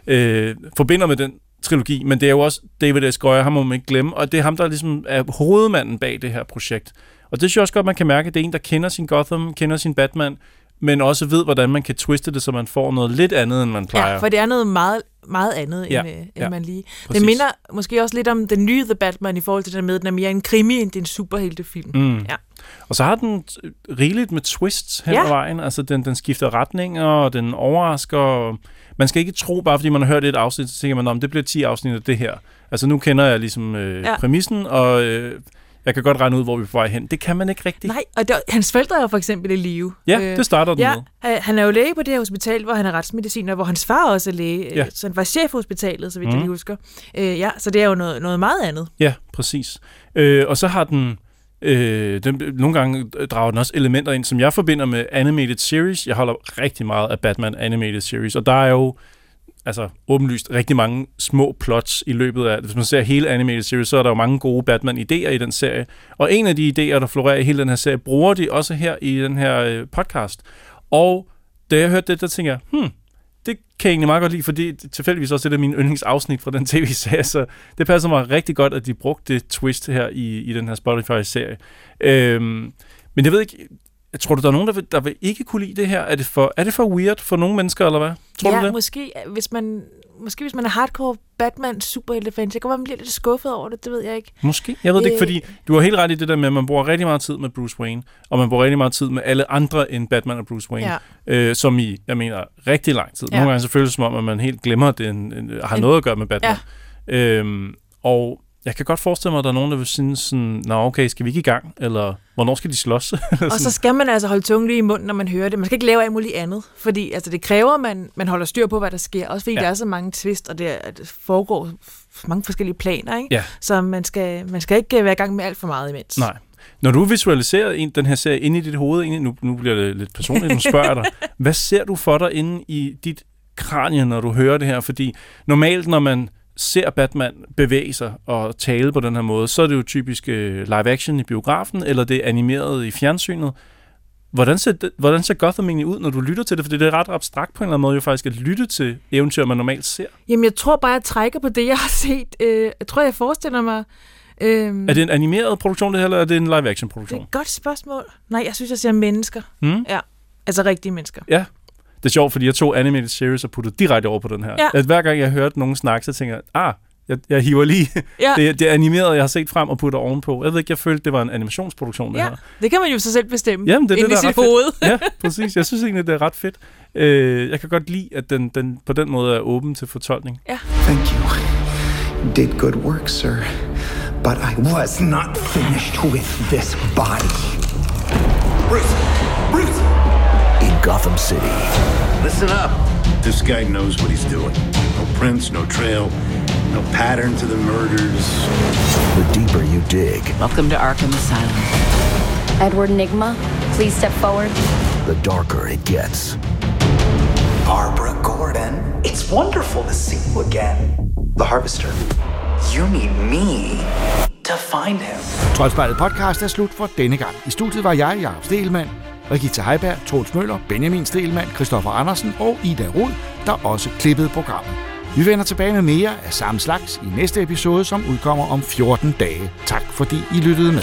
øh, forbinder med den trilogi, men det er jo også David S. Goyer, ham må man ikke glemme, og det er ham, der ligesom er hovedmanden bag det her projekt. Og det synes jeg også godt, man kan mærke, at det er en, der kender sin Gotham, kender sin Batman, men også ved, hvordan man kan twiste det, så man får noget lidt andet, end man plejer. Ja, for det er noget meget, meget andet, ja, end, øh, end ja, man lige... Præcis. Det minder måske også lidt om den nye The Batman, i forhold til den med, den er mere en krimi, end det er en superheltefilm. Mm. Ja. Og så har den rigeligt med twists hen ad ja. vejen. Altså, den, den skifter retninger, og den overrasker. Man skal ikke tro, bare fordi man har hørt et afsnit, så tænker man, om det bliver ti afsnit af det her. Altså, nu kender jeg ligesom øh, ja. præmissen, og... Øh, jeg kan godt regne ud, hvor vi er på vej hen. Det kan man ikke rigtigt. Nej, og der, hans forældre er jo for eksempel i live. Ja, øh, det starter den ja, med. Han er jo læge på det her hospital, hvor han er retsmediciner, hvor hans far også er læge. Ja. Så han var chef på hospitalet, så vidt mm. jeg husker. Øh, ja, så det er jo noget, noget meget andet. Ja, præcis. Øh, og så har den... Øh, den, nogle gange drager den også elementer ind, som jeg forbinder med animated series. Jeg holder rigtig meget af Batman animated series, og der er jo altså åbenlyst rigtig mange små plots i løbet af, hvis man ser hele animated series, så er der jo mange gode Batman-idéer i den serie, og en af de idéer, der florerer i hele den her serie, bruger de også her i den her podcast, og da jeg hørte det, der tænker jeg, hmm, det kan jeg egentlig meget godt lide, fordi tilfældigvis også er det min yndlingsafsnit fra den tv-serie, så det passer mig rigtig godt, at de brugte det twist her i, i den her Spotify-serie. Øhm, men jeg ved ikke, jeg tror du, der er nogen, der vil, der vil ikke kunne lide det her? Er det for, er det for weird for nogle mennesker, eller hvad? Tror ja, du det? Måske, hvis man, måske hvis man er hardcore Batman-superheltefan, så kan man blive lidt skuffet over det, det ved jeg ikke. Måske, jeg ved det øh... ikke, fordi du har helt ret i det der med, at man bruger rigtig meget tid med Bruce Wayne, og man bruger rigtig meget tid med alle andre end Batman og Bruce Wayne, ja. øh, som i, jeg mener, rigtig lang tid. Ja. Nogle gange så føles det som om, at man helt glemmer, at det en, en, har en... noget at gøre med Batman. Ja. Øhm, og jeg kan godt forestille mig, at der er nogen, der vil synes sådan, nå okay, skal vi ikke i gang? Eller hvornår skal de slås? Og så skal man altså holde tungen lige i munden, når man hører det. Man skal ikke lave alt muligt andet, fordi altså, det kræver, at man, man holder styr på, hvad der sker. Også fordi ja. Der er så mange twist, og det, er, det foregår mange forskellige planer, ikke? Ja. Så man skal, man skal ikke være i gang med alt for meget imens. Nej. Når du visualiserer en, den her serie inde i dit hoved, inde, nu, nu bliver det lidt personligt, nu spørger jeg dig, hvad ser du for dig inde i dit kranie, når du hører det her? Fordi normalt, når man ser Batman bevæge sig og tale på den her måde, så er det jo typisk øh, live-action i biografen, eller det er animeret i fjernsynet. Hvordan ser, det, hvordan ser Gotham egentlig ud, når du lytter til det? For det er ret abstrakt på en eller anden måde, jo faktisk at lytte til eventyr, man normalt ser. Jamen, jeg tror bare, jeg trækker på det, jeg har set. Øh, jeg tror, jeg forestiller mig... Øh... Er det en animeret produktion, det her, eller er det en live-action produktion? Det er et godt spørgsmål. Nej, jeg synes, jeg ser mennesker. Mm? Ja, altså rigtige mennesker. Ja. Det er sjovt, fordi jeg tog animated series og puttede direkte over på den her. Ja. At hver gang jeg hørte nogen snakke, så tænker jeg, ah, jeg, jeg hiver lige ja. det, det animerede, jeg har set frem og putter ovenpå. Jeg ved ikke, jeg følte, det var en animationsproduktion, det ja. her. Det kan man jo så selv bestemme. Jamen, det er det, der er ret fedt. Ja, præcis. Jeg synes egentlig, det er ret fedt. Øh, jeg kan godt lide, at den, den på den måde er åben til fortolkning. Ja. Thank you. You did good work, sir. But I was not finished with this body. Bruce! Bruce! Gotham City. Listen up. This guy knows what he's doing. No prints, no trail, no pattern to the murders. The deeper you dig. Welcome to Arkham Asylum. Edward Nygma, please step forward. The darker it gets. Barbara Gordon, it's wonderful to see you again. The Harvester. You need me to find him. Troldspejlet podcast er slut for denne gang. I studiet var jeg, Jacob Stelmann, Rikita Heiberg, Troels Møller, Benjamin Stelmann, Christoffer Andersen og Ida Rud, der også klippede programmet. Vi vender tilbage med mere af samme slags i næste episode, som udkommer om fjorten dage. Tak fordi I lyttede med.